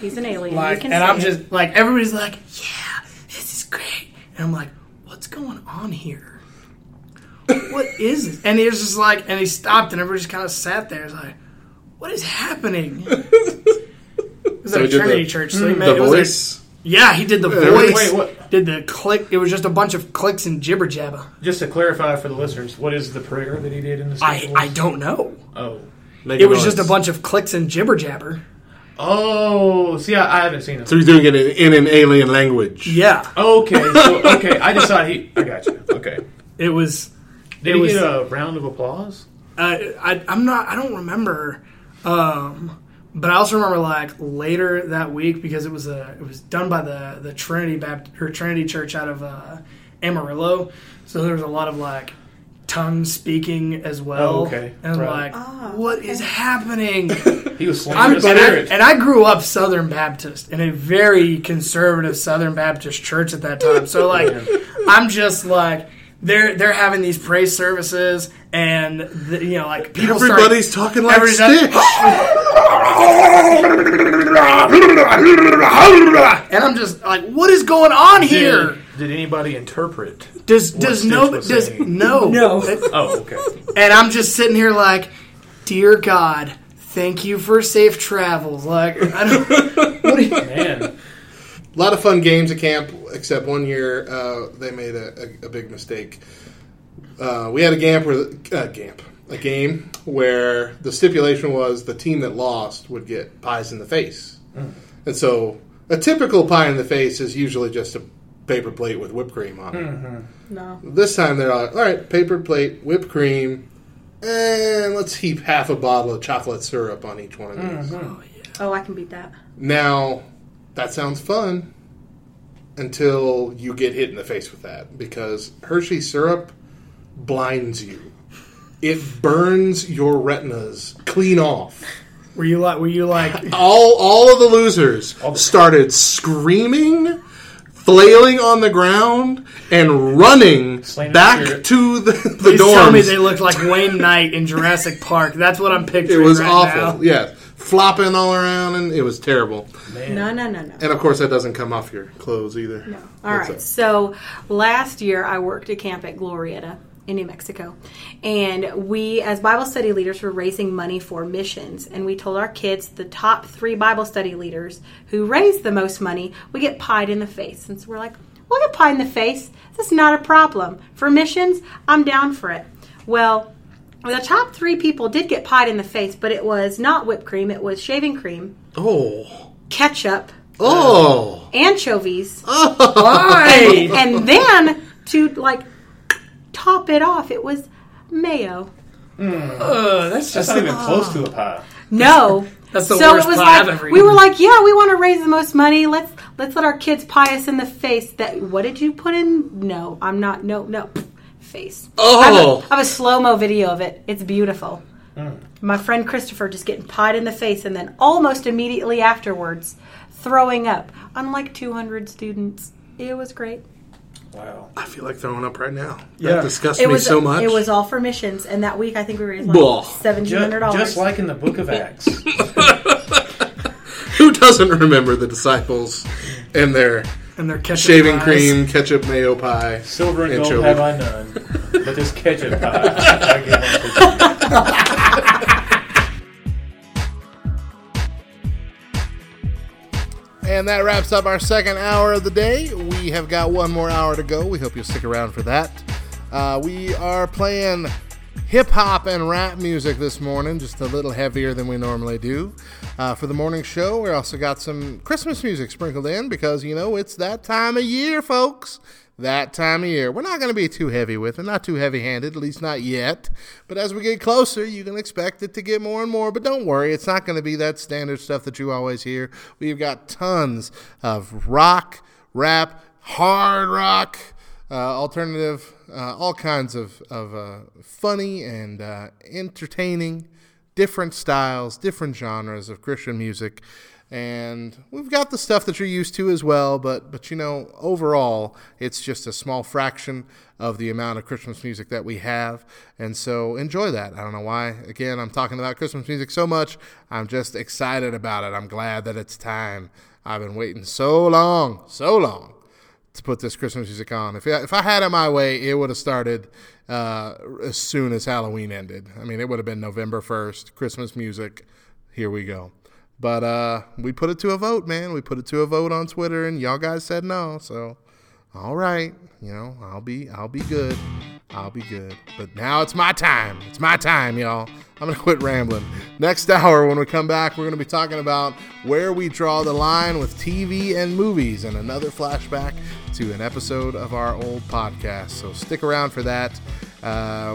He's an alien. Like, and I'm just like, everybody's like, yeah, this is great. And I'm like, what's going on here? What is this? And he was just like, and he stopped, and everybody just kind of sat there. It's like, what is happening? It was so at a Trinity church. So the voice? Yeah, he did the voice. Wait, what? Did the click. It was just a bunch of clicks and jibber jabber. Just to clarify for the listeners, what is the prayer that he did in the scriptures? I don't know. Oh. It was just a bunch of clicks and jibber jabber. Oh, see, I haven't seen it. So he's doing it in an alien language. Yeah. Okay. So, okay, I just thought I got you. Okay. It was. Did he get a round of applause? I don't remember. But I also remember, like, later that week, because it was done by the Trinity Church out of Amarillo, so there was a lot of, like, tongue speaking as well. Oh, okay. And right. Like, what is happening? He was slain in the spirit. And I grew up Southern Baptist in a very conservative Southern Baptist church at that time, so, like, I'm just like. They're having these praise services, and you know, like, people everybody's talking like Stitch. And I'm just like, what is going on here? Did anybody interpret? No. Oh, okay. And I'm just sitting here like, dear God, thank you for safe travels. Like, I don't. What are you, man? A lot of fun games at camp, except one year they made a big mistake. We had a game where the stipulation was the team that lost would get pies in the face. Mm. And so a typical pie in the face is usually just a paper plate with whipped cream on it. Mm-hmm. No. This time they're like, all right, paper plate, whipped cream, and let's heap half a bottle of chocolate syrup on each one of these. Mm-hmm. Oh, yeah. Oh, I can beat that. Now... that sounds fun until you get hit in the face with that, because Hershey syrup blinds you. It burns your retinas clean off. Were you like... All of the losers started screaming, flailing on the ground, and running back to the dorms. You tell me they looked like Wayne Knight in Jurassic Park. That's what I'm picturing. It was right awful, yes. Yeah. Flopping all around, and it was terrible. Man. No. And, of course, that doesn't come off your clothes either. No. All right. So, last year, I worked at camp at Glorietta in New Mexico. And we, as Bible study leaders, were raising money for missions. And we told our kids the top 3 Bible study leaders who raised the most money would get pied in the face. And so we're like, we'll get pied in the face. That's not a problem. For missions, I'm down for it. Well... the top 3 people did get pied in the face, but it was not whipped cream. It was shaving cream. Oh. Ketchup. Oh. Anchovies. Oh. Why? And then, to, like, top it off, it was mayo. Mm. That's not even close to a pie. No. That's the worst pie I've ever eaten. We were like, yeah, we want to raise the most money. Let's let our kids pie us in the face. That what did you put in? No, I'm not. No. Face. Oh! I have a slow-mo video of it. It's beautiful. Mm. My friend Christopher just getting pied in the face and then almost immediately afterwards throwing up. Unlike 200 students. It was great. Wow. I feel like throwing up right now. Yeah. That disgusts me so much. It was all for missions, and that week I think we raised like $1,700. Just like in the book of Acts. Who doesn't remember the disciples and their... and their ketchup shaving pies. Cream, ketchup, mayo pie. Silver and gold have I none, but this ketchup pie I give up. And that wraps up our second hour of the day. We have got one more hour to go. We hope you'll stick around for that. We are playing hip-hop and rap music this morning, just a little heavier than we normally do. For the morning show, we also got some Christmas music sprinkled in because, you know, it's that time of year, folks. That time of year. We're not going to be too heavy with it, not too heavy-handed, at least not yet. But as we get closer, you can expect it to get more and more. But don't worry, it's not going to be that standard stuff that you always hear. We've got tons of rock, rap, hard rock, alternative, all kinds of funny and entertaining, different styles, different genres of Christian music. And we've got the stuff that you're used to as well, but you know, overall, it's just a small fraction of the amount of Christmas music that we have, and so enjoy that. I don't know why, again, I'm talking about Christmas music so much. I'm just excited about it. I'm glad that it's time. I've been waiting so long to put this Christmas music on. If I had it my way, it would have started as soon as Halloween ended. I mean, it would have been November 1st, Christmas music, here we go. But we put it to a vote, man. We put it to a vote on Twitter, and y'all guys said no. So, all right, you know, I'll be good. But now it's my time. It's my time, y'all. I'm going to quit rambling. Next hour, when we come back, we're going to be talking about where we draw the line with TV and movies, and another flashback to an episode of our old podcast. So stick around for that.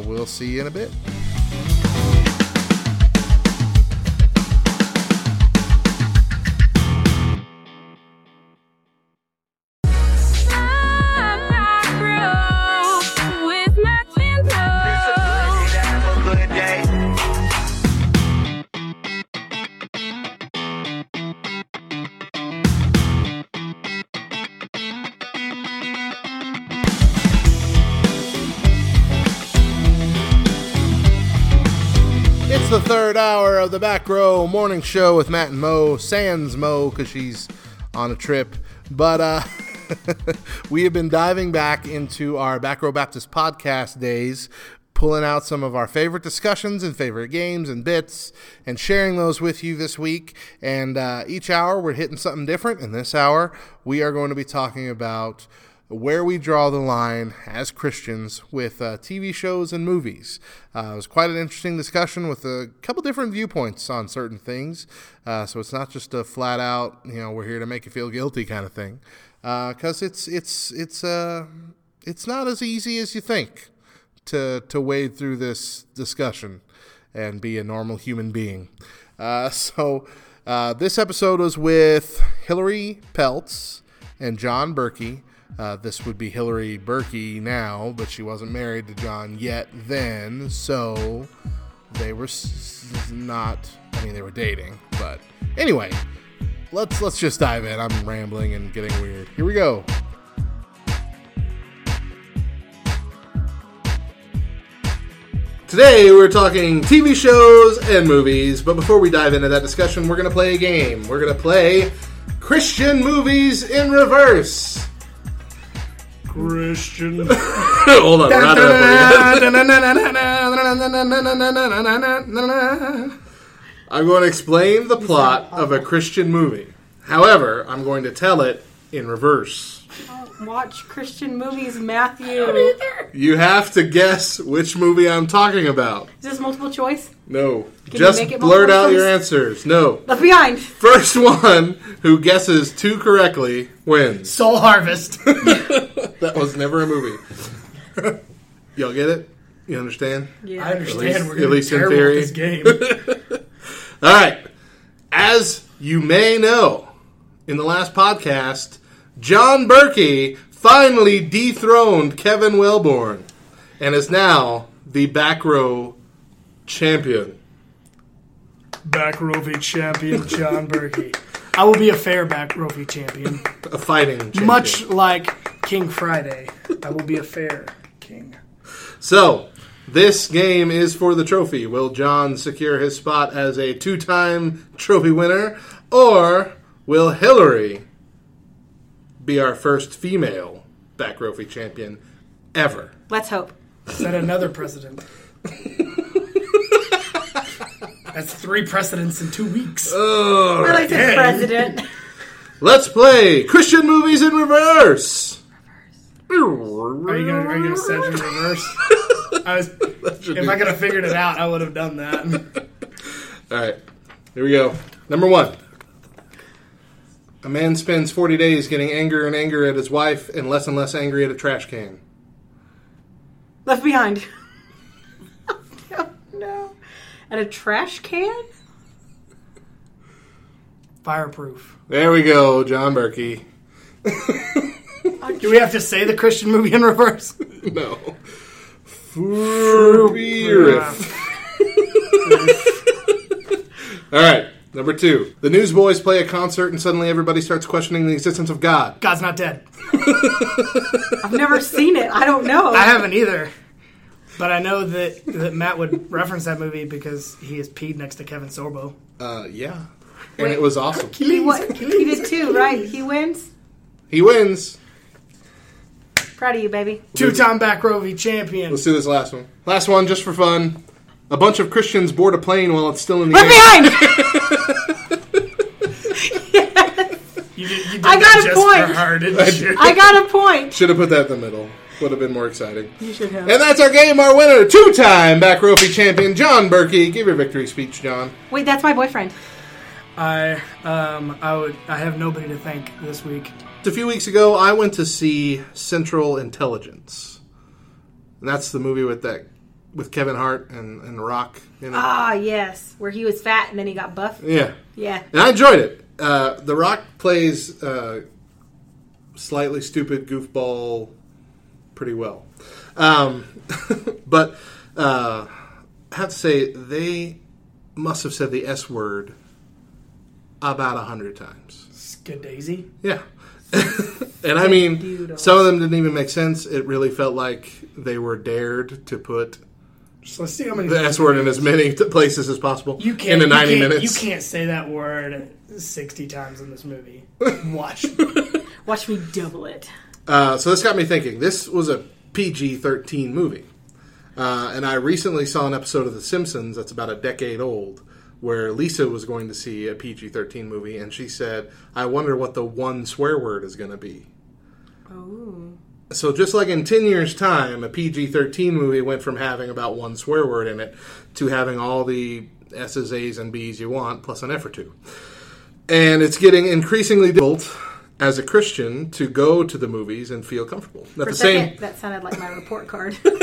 We'll see you in a bit. The third hour of the Back Row Morning Show with Matt and Mo, sans Mo because she's on a trip, but we have been diving back into our Back Row Baptist podcast days, pulling out some of our favorite discussions and favorite games and bits and sharing those with you this week. And each hour we're hitting something different, and this hour we are going to be talking about where we draw the line as Christians with TV shows and movies. It was quite an interesting discussion with a couple different viewpoints on certain things. So it's not just a flat out, you know, we're here to make you feel guilty kind of thing. Because it's not as easy as you think to wade through this discussion and be a normal human being. So this episode was with Hillary Peltz and John Berkey. This would be Hillary Berkey now, but she wasn't married to John yet then, so they were they were dating. But anyway, let's just dive in. I'm rambling and getting weird. Here we go. Today we're talking TV shows and movies, but before we dive into that discussion, we're going to play a game. We're going to play Christian Movies in Reverse. Christian. Hold on. I'm going to explain the plot of a Christian movie. However, I'm going to tell it in reverse. I don't watch Christian movies, Matthew. You have to guess which movie I'm talking about. Is this multiple choice? No. Just blurt out your answers. No. Left Behind. First one who guesses two correctly wins. Soul Harvest. That was never a movie. Y'all get it? You understand? Yeah. I understand. We're going to be terrible at this game. All right. As you may know, in the last podcast, John Berkey finally dethroned Kevin Wellborn and is now the Back Row champion. Back Row champion John Berkey. I will be a fair Back Row champion. A fighting champion. Much like King Friday, I will be a fair king. So, this game is for the trophy. Will John secure his spot as a two-time trophy winner, or will Hillary be our first female Back Row champion ever? Let's hope. Is that another precedent? That's 3 precedents in 2 weeks. Oh, I like this precedent. Let's play Christian Movies in Reverse. Are you gonna set in reverse? If I could have figured it out, I would have done that. All right, here we go. Number 1. A man spends 40 days getting angrier and angrier at his wife and less angry at a trash can. Left Behind. No. At a trash can? Fireproof. There we go, John Berkey. Do we have to say the Christian movie in reverse? No. All right. Number two, the Newsboys play a concert and suddenly everybody starts questioning the existence of God. God's not dead. I've never seen it. I don't know. I haven't either. But I know that Matt would reference that movie because he has peed next to Kevin Sorbo. Yeah. And wait, it was awesome. He did too, right? He wins? He wins. Proud of you, baby. Two-time Back Row V champion. Let's do this last one. Last one, just for fun. A bunch of Christians board a plane while it's still in the air. Behind! You did I got a point. I got a point. Should have put that in the middle. Would have been more exciting. You should have. And that's our game. Our winner, two-time Back Row V champion, John Berkey. Give your victory speech, John. Wait, that's my boyfriend. I have nobody to thank this week. A few weeks ago, I went to see Central Intelligence. And that's the movie with Kevin Hart and The Rock in it. Ah, yes. Where he was fat and then he got buff. Yeah. Yeah. And I enjoyed it. The Rock plays slightly stupid goofball pretty well. But I have to say, they must have said the S word about 100 times. Skadazy? Yeah. And I mean, some of them didn't even make sense. It really felt like they were dared to put let's see how many the S word in as many places as possible in the 90 minutes. You can't say that word 60 times in this movie. Watch me double it. So this got me thinking. This was a PG-13 movie. And I recently saw an episode of The Simpsons that's about a decade old, where Lisa was going to see a PG-13 movie, and she said, I wonder what the one swear word is going to be. Oh. So just like in 10 years' time, a PG-13 movie went from having about one swear word in it to having all the S's, A's, and B's you want, plus an F or two. And it's getting increasingly difficult as a Christian to go to the movies and feel comfortable. For a second, that sounded like my report card. And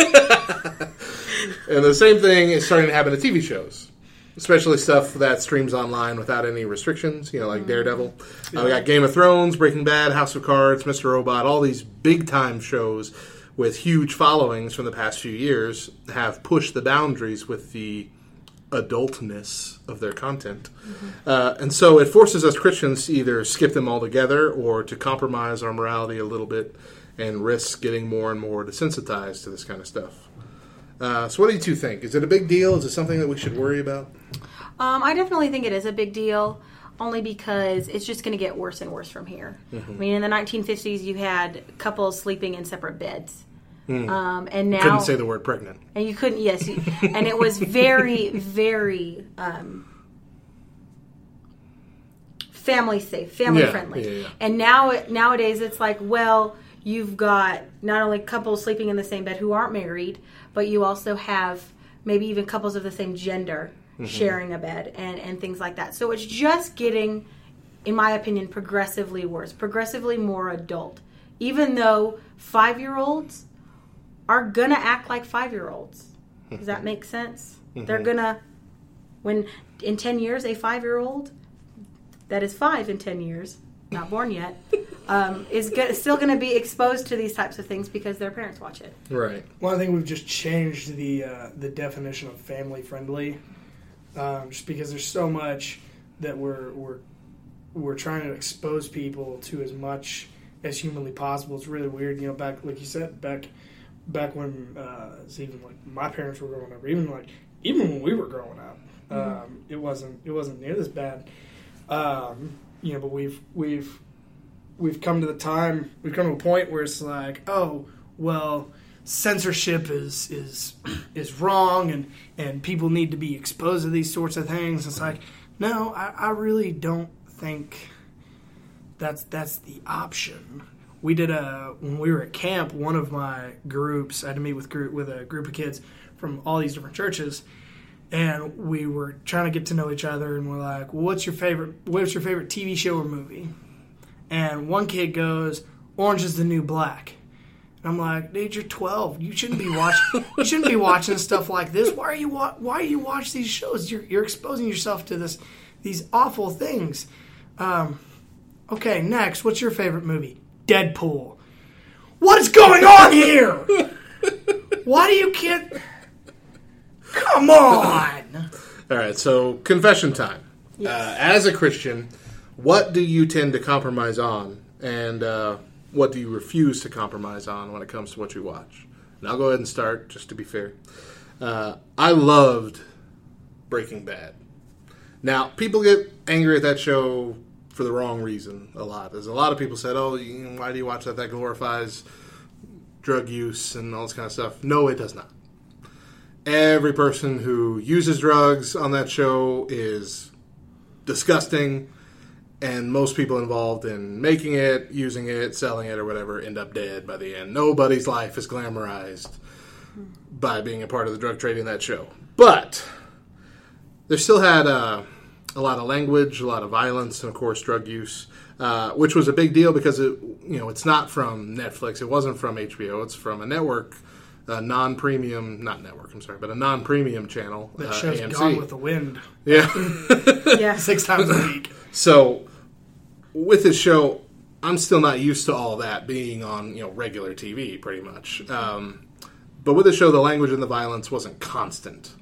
the same thing is starting to happen to TV shows. Especially stuff that streams online without any restrictions, you know, like Daredevil. Yeah. We got Game of Thrones, Breaking Bad, House of Cards, Mr. Robot, all these big-time shows with huge followings from the past few years have pushed the boundaries with the adultness of their content. Mm-hmm. And so it forces us Christians to either skip them altogether or to compromise our morality a little bit and risk getting more and more desensitized to this kind of stuff. So what do you two think? Is it a big deal? Is it something that we should worry about? I definitely think it is a big deal, only because it's just going to get worse and worse from here. Mm-hmm. I mean, in the 1950s, you had couples sleeping in separate beds. Mm. And now couldn't say the word pregnant. And you couldn't, yes. And it was very, very family safe, family friendly. Yeah, yeah. And now nowadays it's like, well, you've got not only couples sleeping in the same bed who aren't married, but you also have maybe even couples of the same gender sharing a bed and things like that. So it's just getting, in my opinion, progressively worse, progressively more adult, even though 5-year-olds are going to act like 5-year-olds. Does that make sense? Mm-hmm. They're going to, when in 10 years, a 5-year-old that is 5 in 10 years, not born yet, is still going to be exposed to these types of things because their parents watch it. Right. Well, I think we've just changed the definition of family friendly, just because there's so much that we're trying to expose people to as much as humanly possible. It's really weird, you know. Back, like you said, back when it's even like my parents were growing up, even when we were growing up, it wasn't near this bad. You know, but we've come to the time, we've come to a point where it's like, oh, well, censorship is wrong, and people need to be exposed to these sorts of things. It's like, no, I really don't think that's the option. We did when we were at camp, one of my groups, I had to meet with a group of kids from all these different churches. And we were trying to get to know each other, and we're like, well, what's your favorite TV show or movie? And one kid goes, Orange is the New Black. And I'm like, dude, you're 12. You shouldn't be watching stuff like this. Why are you watch these shows? You're exposing yourself to these awful things. Okay, next, what's your favorite movie? Deadpool. What is going on here? Why do you can't... Come on! All right, so confession time. Yes. As a Christian, what do you tend to compromise on, and what do you refuse to compromise on when it comes to what you watch? And I'll go ahead and start, just to be fair. I loved Breaking Bad. Now, people get angry at that show for the wrong reason a lot. There's a lot of people said, oh, why do you watch that? That glorifies drug use and all this kind of stuff. No, it does not. Every person who uses drugs on that show is disgusting, and most people involved in making it, using it, selling it, or whatever end up dead by the end. Nobody's life is glamorized by being a part of the drug trade in that show. But they still had a lot of language, a lot of violence, and, of course, drug use, which was a big deal because it's not from Netflix. It wasn't from HBO. It's from a network, a non-premium channel. That show's AMC. Gone with the Wind. Yeah. Yeah. 6 times a week. So with this show, I'm still not used to all that being on regular TV pretty much. But with the show, the language and the violence wasn't constant.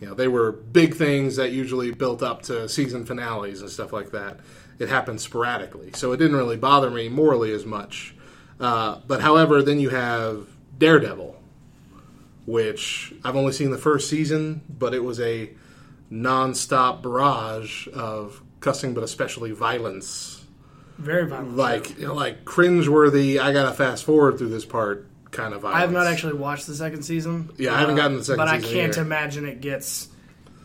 They were big things that usually built up to season finales and stuff like that. It happened sporadically, so it didn't really bother me morally as much. But however, then you have Daredevil, which I've only seen the first season, but it was a nonstop barrage of cussing, but especially violence. Very violent. Like cringeworthy, I gotta fast forward through this part kind of violence. I have not actually watched the second season. Yeah, I haven't gotten the second season. But I can't imagine it gets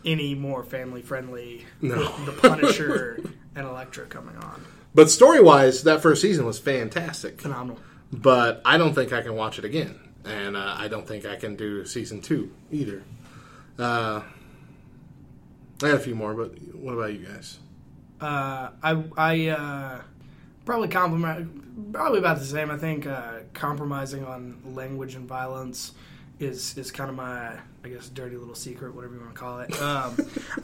any more family friendly with The Punisher and Elektra coming on. But story-wise, that first season was fantastic. Phenomenal. But I don't think I can watch it again. And I don't think I can do season 2 either. I got a few more, but what about you guys? I probably about the same. I think compromising on language and violence is kind of my, I guess, dirty little secret, whatever you want to call it. I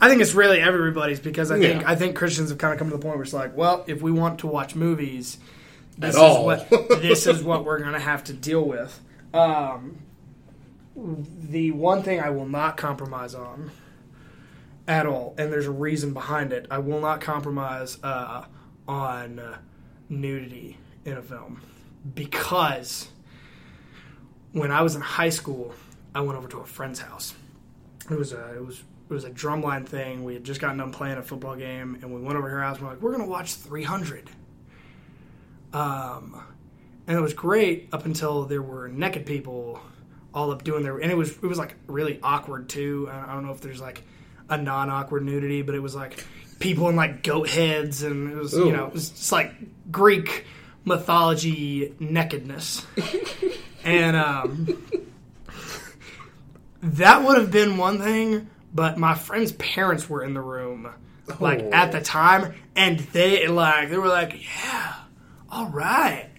think it's really everybody's, because I think Christians have kind of come to the point where it's like, well, if we want to watch movies, this is what we're going to have to deal with. The one thing I will not compromise on at all, and there's a reason behind it, I will not compromise on nudity in a film, because when I was in high school, I went over to a friend's house. It was a drumline thing. We had just gotten done playing a football game, and we went over to her house. And we're like, we're gonna watch 300. And it was great up until there were naked people all up doing their, and it was like really awkward too. I don't know if there's like a non-awkward nudity, but it was like people in like goat heads, and it was Ooh. It was just like Greek mythology nakedness, and that would have been one thing. But my friend's parents were in the room, at the time, and they were like, "Yeah, all right,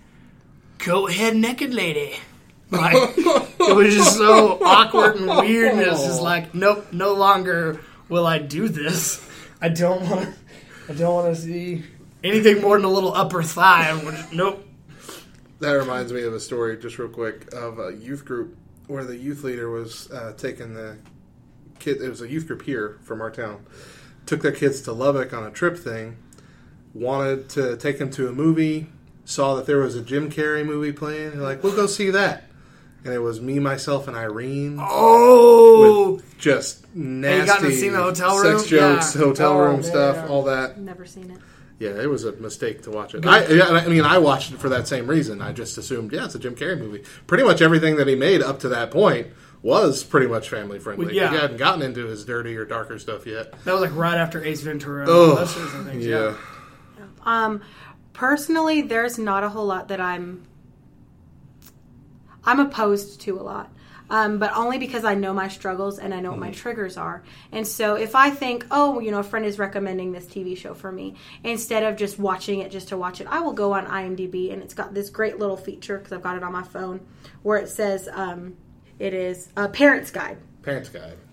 goat head naked lady." It was just so awkward and weirdness. It's like, nope, no longer will I do this. I don't want to see anything more than a little upper thigh. Nope. That reminds me of a story, just real quick, of a youth group where the youth leader was taking the kid. It was a youth group here from our town. Took their kids to Lubbock on a trip thing. Wanted to take them to a movie. Saw that there was a Jim Carrey movie playing. They're like, we'll go see that. And it was Me, Myself, and Irene. Oh! With just nasty. You got to see the hotel room? Sex jokes, yeah. Hotel room stuff, all that. Never seen it. Yeah, it was a mistake to watch it. I watched it for that same reason. I just assumed, it's a Jim Carrey movie. Pretty much everything that he made up to that point was pretty much family friendly. He hadn't gotten into his dirty or darker stuff yet. That was like right after Ace Ventura. Oh, those sorts of things. Yeah. Personally, there's not a whole lot that I'm opposed to a lot, but only because I know my struggles and I know what my triggers are. And so if I think, a friend is recommending this TV show for me, instead of just watching it just to watch it, I will go on IMDb, and it's got this great little feature, because I've got it on my phone, where it says it is a parent's guide.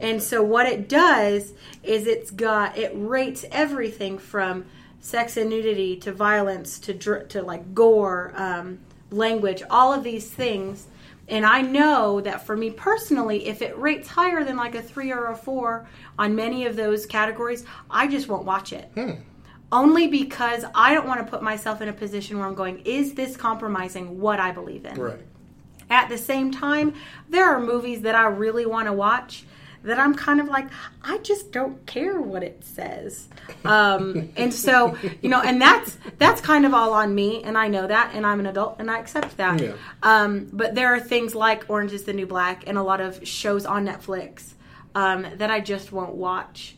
And so what it does is it rates everything from sex and nudity to violence to gore, language, all of these things. And I know that for me personally, if it rates higher than like a 3 or a 4 on many of those categories, I just won't watch it. Only because I don't want to put myself in a position where I'm going, is this compromising what I believe in? Right. At the same time, there are movies that I really want to watch that I'm kind of like, I just don't care what it says. And so, you know, and that's kind of all on me, and I know that, and I'm an adult, and I accept that. Yeah. But there are things like Orange is the New Black and a lot of shows on Netflix that I just won't watch.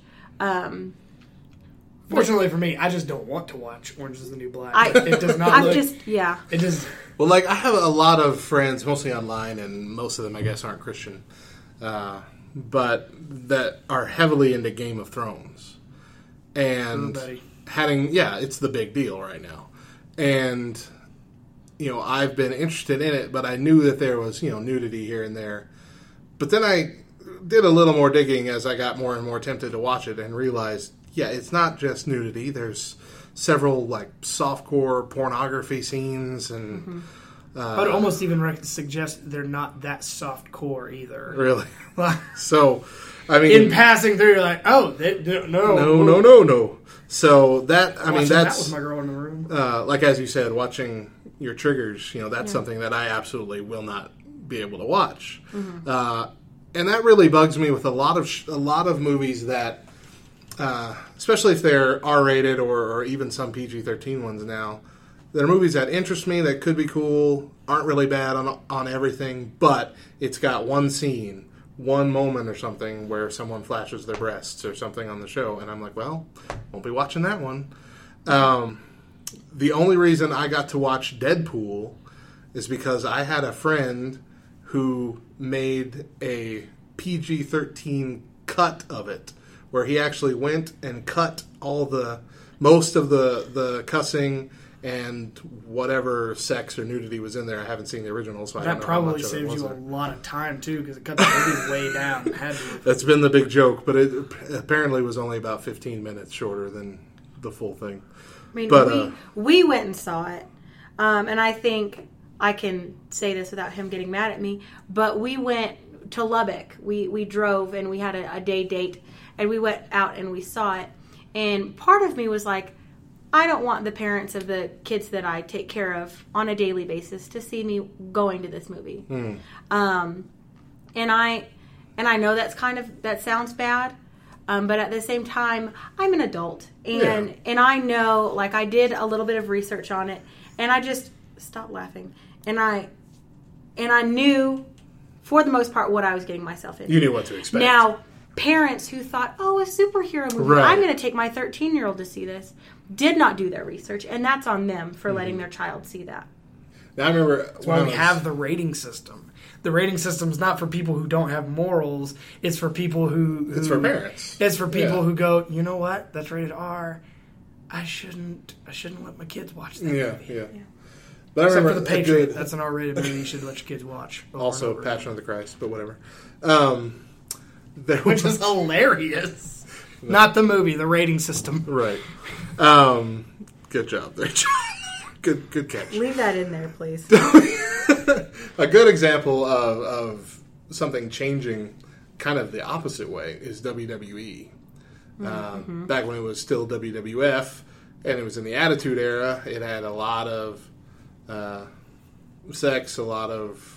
Fortunately for me, I just don't want to watch Orange is the New Black. It does not look... It just... Well, like, I have a lot of friends, mostly online, and most of them, I guess, aren't Christian, but that are heavily into Game of Thrones. And having... Yeah, it's the big deal right now. And, you know, I've been interested in it, but I knew that there was, you know, nudity here and there. But then I did a little more digging as I got more and more tempted to watch it and realized... Yeah, it's not just nudity. There's several, like, softcore pornography scenes. And I would almost even suggest they're not that softcore either. Really? So, I mean... In passing through, you're like, oh, no. So, that, I mean, that's... That was my girl in the room. Like, as you said, watching your triggers, you know, that's something that I absolutely will not be able to watch. And that really bugs me with a lot of movies that... especially if they're R-rated or even some PG-13 ones now. There are movies that interest me, that could be cool, aren't really bad on everything, but it's got one scene, one moment or something where someone flashes their breasts or something on the show, and I'm like, well, won't be watching that one. The only reason I got to watch Deadpool is because I had a friend who made a PG-13 cut of it, where he actually went and cut most of the cussing and whatever sex or nudity was in there. I haven't seen the original, so I don't know how much of it was. That probably saves you a lot of time, too, because it cut the movie way down. That's been the big joke, but it apparently was only about 15 minutes shorter than the full thing. I mean, but, we went and saw it, and I think I can say this without him getting mad at me, but we went to Lubbock. We drove, and we had a day date. And we went out and we saw it. And part of me was like, I don't want the parents of the kids that I take care of on a daily basis to see me going to this movie. And I know that sounds bad. But at the same time, I'm an adult. And I know, like, I did a little bit of research on it. And I just stopped laughing. And I knew, for the most part, what I was getting myself into. You knew what to expect. Now... Parents who thought, oh, a superhero movie, right. I'm going to take my 13-year-old to see this, did not do their research, and that's on them for letting their child see that. Now, I remember that's why we have the rating system. The rating system's not for people who don't have morals. It's for people who... It's for parents. It's for people who go, you know what? That's rated R. I shouldn't let my kids watch that movie. Yeah. But except I remember for The Patriot. That's an R-rated movie you should let your kids watch. Also, Passion of the Christ, but whatever. Which is hilarious. No. Not the movie, the rating system. Right. Good job there, John. Good catch. Leave that in there, please. A good example of something changing kind of the opposite way is WWE. Back when it was still WWF, and it was in the Attitude Era, it had a lot of sex, a lot of...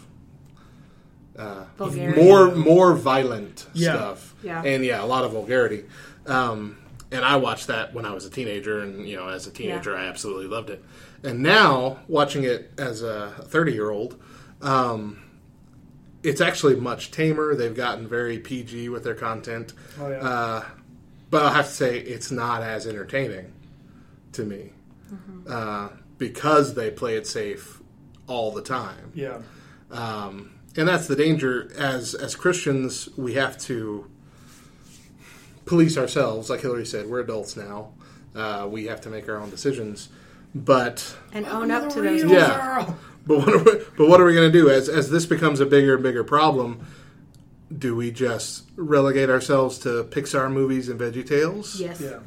more violent stuff. And a lot of vulgarity. And I watched that when I was a teenager, and you know, as a teenager I absolutely loved it. And now, watching it as a 30-year-old, it's actually much tamer. They've gotten very PG with their content. But I'll have to say it's not as entertaining to me because they play it safe all the time. And that's the danger. As Christians, we have to police ourselves. Like Hillary said, we're adults now. We have to make our own decisions, and own up to those. Yeah. But what are we going to do as this becomes a bigger and bigger problem? Do we just relegate ourselves to Pixar movies and VeggieTales? Yes. Yeah.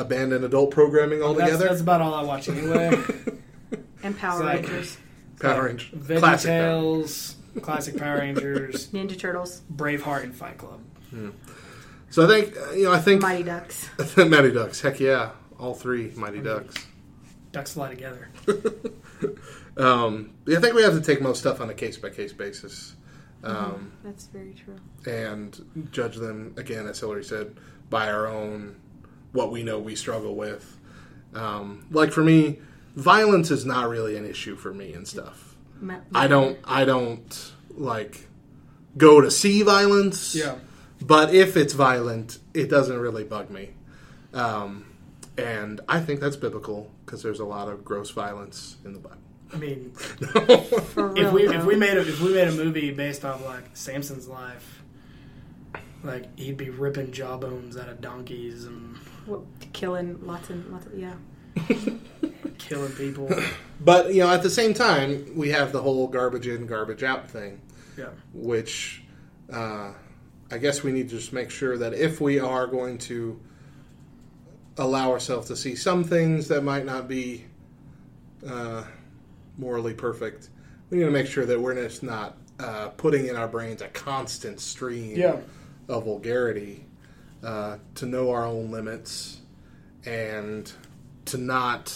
Abandon adult programming altogether. That's about all I watch anyway. And Power Rangers. Power Rangers. Classic. VeggieTales. classic Power Rangers, Ninja Turtles, Braveheart, and Fight Club. Yeah. So I think Mighty Ducks. Mighty Ducks, heck yeah, all three Mighty Ducks. Ducks fly together. I think we have to take most stuff on a case by case basis. That's very true. And judge them again, as Hillary said, by our own what we know we struggle with. Like for me, violence is not really an issue for me and stuff. I don't like go to see violence. Yeah. But if it's violent, it doesn't really bug me. And I think that's biblical because there's a lot of gross violence in the Bible. I mean, if we made a movie based on like Samson's life, like he'd be ripping jawbones out of donkeys and killing lots of yeah, killing people. But at the same time, we have the whole garbage in, garbage out thing. Yeah, which I guess we need to just make sure that if we are going to allow ourselves to see some things that might not be morally perfect, we need to make sure that we're just not putting in our brains a constant stream of vulgarity, to know our own limits and to not,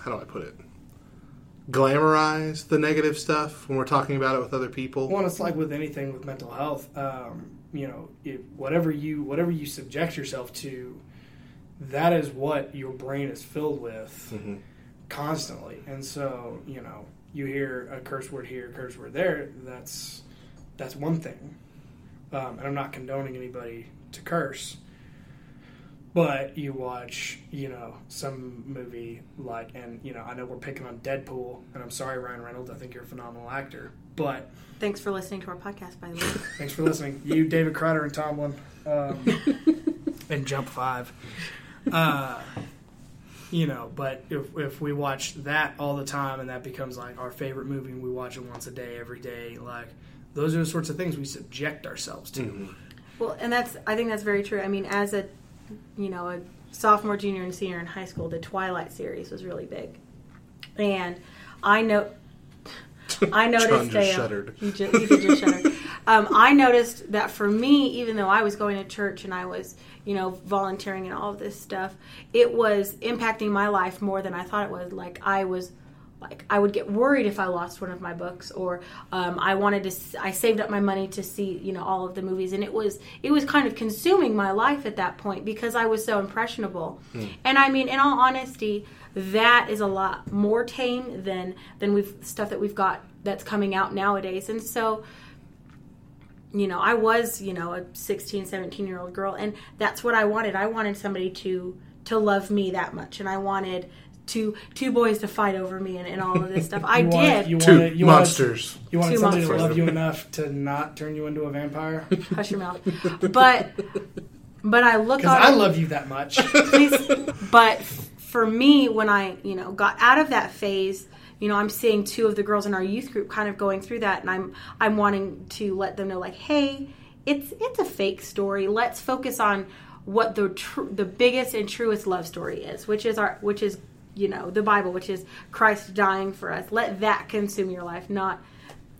how do I put it, glamorize the negative stuff when we're talking about it with other people. Well, it's like with anything with mental health, if whatever you subject yourself to, that is what your brain is filled with. Mm-hmm. Constantly. And so, you hear a curse word here, a curse word there, that's one thing. And I'm not condoning anybody to curse. But you watch, some movie like, and, I know we're picking on Deadpool, and I'm sorry, Ryan Reynolds, I think you're a phenomenal actor, but... Thanks for listening to our podcast, by the way. Thanks for listening. You, David Crowder, and Tomlin, and Jump 5. But if we watch that all the time and that becomes like our favorite movie and we watch it once a day, every day, like those are the sorts of things we subject ourselves to. Mm-hmm. Well, and I think that's very true. I mean, as a sophomore, junior, and senior in high school, the Twilight series was really big. And I noticed John just shuddered. He just shuddered. I noticed that for me, even though I was going to church and I was, volunteering and all of this stuff, it was impacting my life more than I thought it would. I would get worried if I lost one of my books, or I saved up my money to see, all of the movies, and it was kind of consuming my life at that point because I was so impressionable. Mm. And I mean, in all honesty, that is a lot more tame than stuff that we've got that's coming out nowadays. And so, I was, a 16, 17-year-old girl, and that's what I wanted. I wanted somebody to love me that much, and I wanted two boys to fight over me and all of this stuff. You wanted somebody monsters. To love you enough to not turn you into a vampire? Hush your mouth. But I look on... Because I love you that much. Please, but for me, when I, got out of that phase... I'm seeing two of the girls in our youth group kind of going through that, and I'm wanting to let them know, like, hey, it's a fake story. Let's focus on what the biggest and truest love story is, which is the Bible, which is Christ dying for us. Let that consume your life, not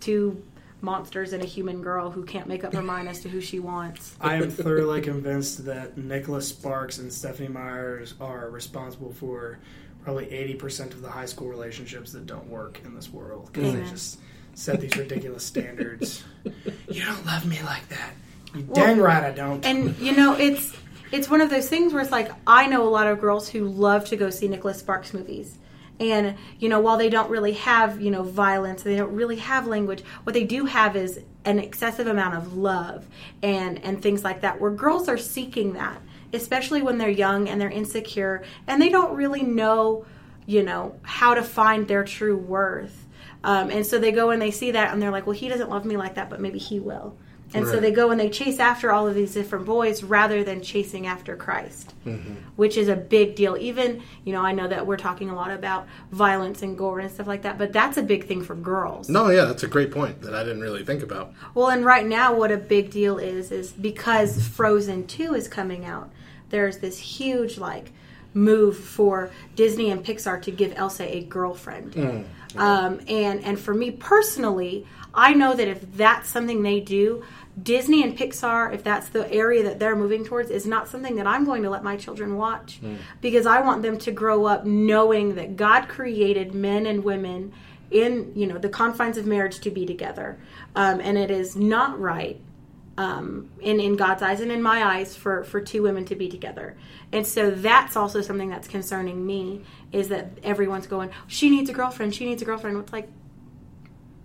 two monsters and a human girl who can't make up her mind as to who she wants. I am thoroughly convinced that Nicholas Sparks and Stephanie Myers are responsible for probably 80% of the high school relationships that don't work in this world because they just set these ridiculous standards. You don't love me like that. Dang right I don't. And, it's one of those things where it's like, I know a lot of girls who love to go see Nicholas Sparks movies. And, while they don't really have, violence, they don't really have language, what they do have is an excessive amount of love and things like that, where girls are seeking that, especially when they're young and they're insecure and they don't really know, how to find their true worth. And so they go and they see that and they're like, well, he doesn't love me like that, but maybe he will. And so they go and they chase after all of these different boys rather than chasing after Christ, mm-hmm. which is a big deal. Even, I know that we're talking a lot about violence and gore and stuff like that, but that's a big thing for girls. No, yeah, that's a great point that I didn't really think about. Well, and right now what a big deal is because Frozen 2 is coming out, there's this huge, move for Disney and Pixar to give Elsa a girlfriend. Mm-hmm. And for me personally, I know that if that's something they do, Disney and Pixar, if that's the area that they're moving towards, is not something that I'm going to let my children watch, because I want them to grow up knowing that God created men and women in, you know, the confines of marriage to be together. And it is not right in God's eyes and in my eyes for two women to be together. And so that's also something that's concerning me, is that everyone's going, she needs a girlfriend, she needs a girlfriend. It's like,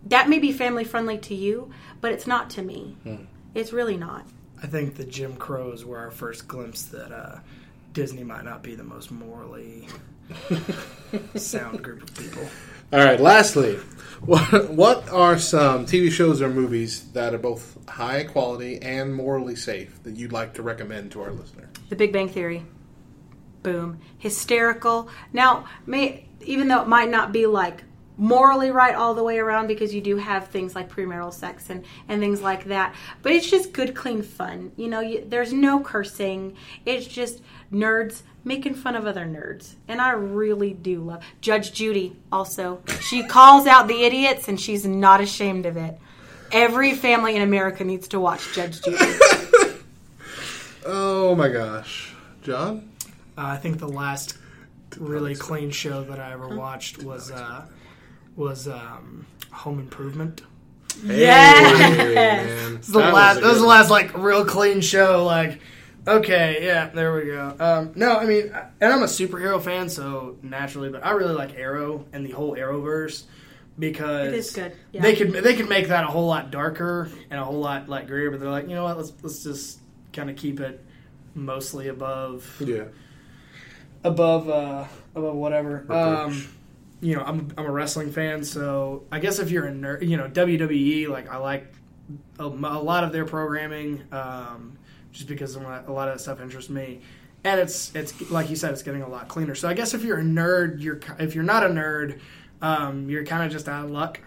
that may be family friendly to you, but it's not to me. It's really not. I think the Jim Crows were our first glimpse that Disney might not be the most morally sound group of people. All right, lastly, what are some TV shows or movies that are both high quality and morally safe that you'd like to recommend to our listener? The Big Bang Theory. Boom. Hysterical. Now, even though it might not be like morally right all the way around, because you do have things like premarital sex and things like that, but it's just good, clean fun. You know, there's no cursing. It's just nerds making fun of other nerds, and I really do love Judge Judy. Also, she calls out the idiots and she's not ashamed of it. Every family in America needs to watch Judge Judy. Oh my gosh. John? I think the last really clean show that I ever watched was Home Improvement. Yes! That was the last, like, real clean show, like, okay, yeah, there we go. No, I mean, and I'm a superhero fan, so naturally, but I really like Arrow and the whole Arrowverse, because it is good. Yeah. They could make that a whole lot darker and a whole lot, like, grayer, but they're like, you know what, let's just kind of keep it mostly above whatever. You know, I'm a wrestling fan, so I guess if you're a nerd, you know, WWE, like, I like a lot of their programming, just because a lot of that stuff interests me. And it's like you said, it's getting a lot cleaner. So I guess if you're a nerd, if you're not a nerd, you're kind of just out of luck.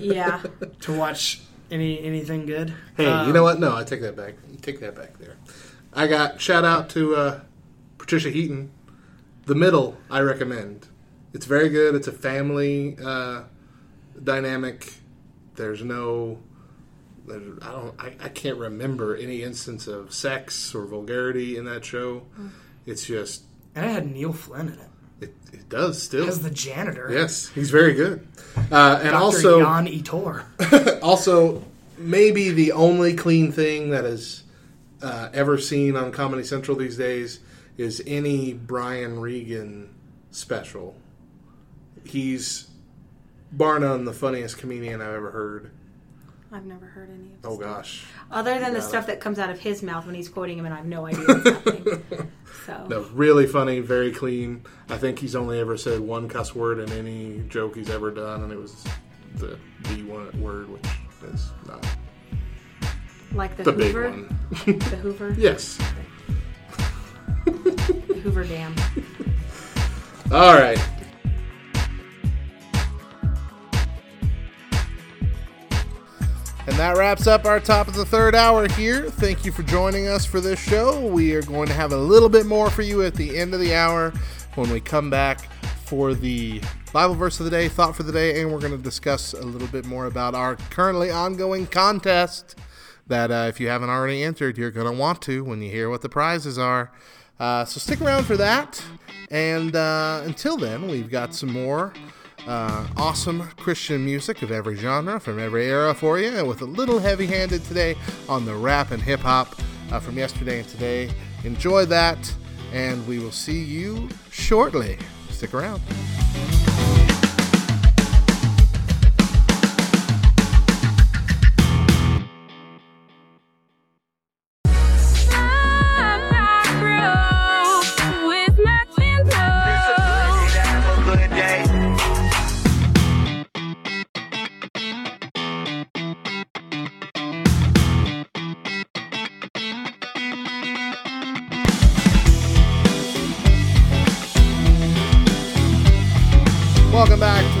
Yeah. To watch anything good. Hey, you know what? No, I take that back. You take that back there. I got shout out to Patricia Heaton. The Middle, I recommend. It's very good. It's a family dynamic. There's no, I can't remember any instance of sex or vulgarity in that show. It's just. And it had Neil Flynn in it. It does still. As the janitor. Yes, he's very good. And Dr. also Jan Etor. Also, maybe the only clean thing that is ever seen on Comedy Central these days is any Brian Regan special. He's bar none the funniest comedian I've ever heard. I've never heard any of this. Oh, gosh. Other than the stuff that comes out of his mouth when he's quoting him, and I have no idea what's happening. So. No, really funny, very clean. I think he's only ever said one cuss word in any joke he's ever done, and it was the B word, which is not. Like the Hoover? Big one. The Hoover? Yes. The Hoover Dam. All right. And that wraps up our top of the third hour here. Thank you for joining us for this show. We are going to have a little bit more for you at the end of the hour when we come back for the Bible verse of the day, thought for the day, and we're going to discuss a little bit more about our currently ongoing contest that if you haven't already entered, you're going to want to when you hear what the prizes are. So stick around for that. And until then, we've got some more awesome Christian music of every genre from every era for you, with a little heavy-handed today on the rap and hip-hop from yesterday and today. Enjoy that, and we will see you shortly. Stick around.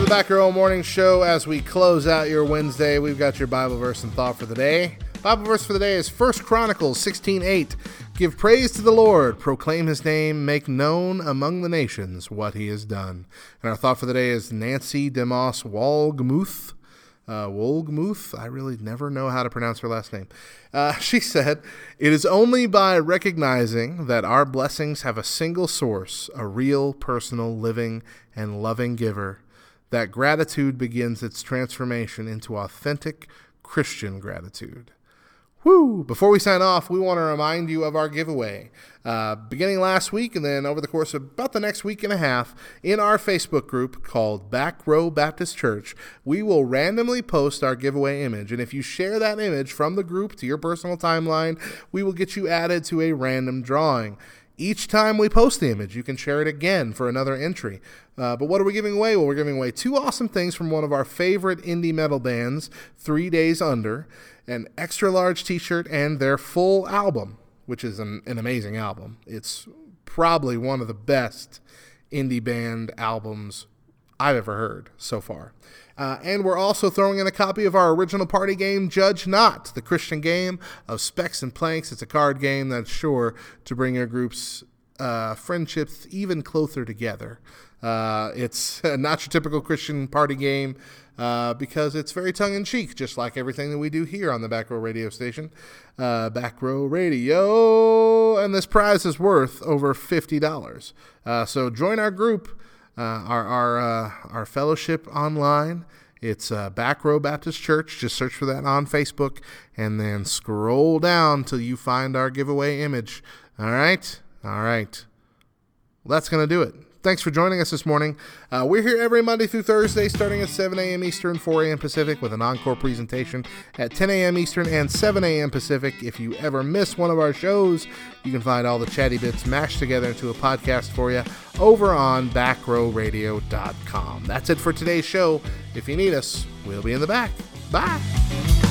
Back Row Morning Show. As we close out your Wednesday, we've got your Bible verse and thought for the day. Bible verse for the day is 1 Chronicles 16:8. Give praise to the Lord, proclaim his name, make known among the nations what he has done. And our thought for the day is Nancy DeMoss Wolgemuth. I really never know how to pronounce her last name. She said, "It is only by recognizing that our blessings have a single source, a real, personal, living, and loving giver, that gratitude begins its transformation into authentic Christian gratitude." Woo! Before we sign off, we want to remind you of our giveaway. Beginning last week and then over the course of about the next week and a half, in our Facebook group called Back Row Baptist Church, we will randomly post our giveaway image. And if you share that image from the group to your personal timeline, we will get you added to a random drawing. Each time we post the image, you can share it again for another entry. But what are we giving away? Well, we're giving away two awesome things from one of our favorite indie metal bands, 3 Days Under, an extra large t-shirt, and their full album, which is an amazing album. It's probably one of the best indie band albums I've ever heard so far. And we're also throwing in a copy of our original party game, Judge Not, the Christian game of specs and planks. It's a card game that's sure to bring your group's friendships even closer together. It's not your typical Christian party game because it's very tongue-in-cheek, just like everything that we do here on the Back Row Radio Station. Back Row Radio. And this prize is worth over $50. So join our group. Our fellowship online, it's Back Row Baptist Church. Just search for that on Facebook and then scroll down till you find our giveaway image. All right. Well, that's going to do it. Thanks for joining us this morning. We're here every Monday through Thursday starting at 7 a.m. Eastern, 4 a.m. Pacific with an encore presentation at 10 a.m. Eastern and 7 a.m. Pacific. If you ever miss one of our shows, you can find all the chatty bits mashed together into a podcast for you over on backrowradio.com. That's it for today's show. If you need us, we'll be in the back. Bye.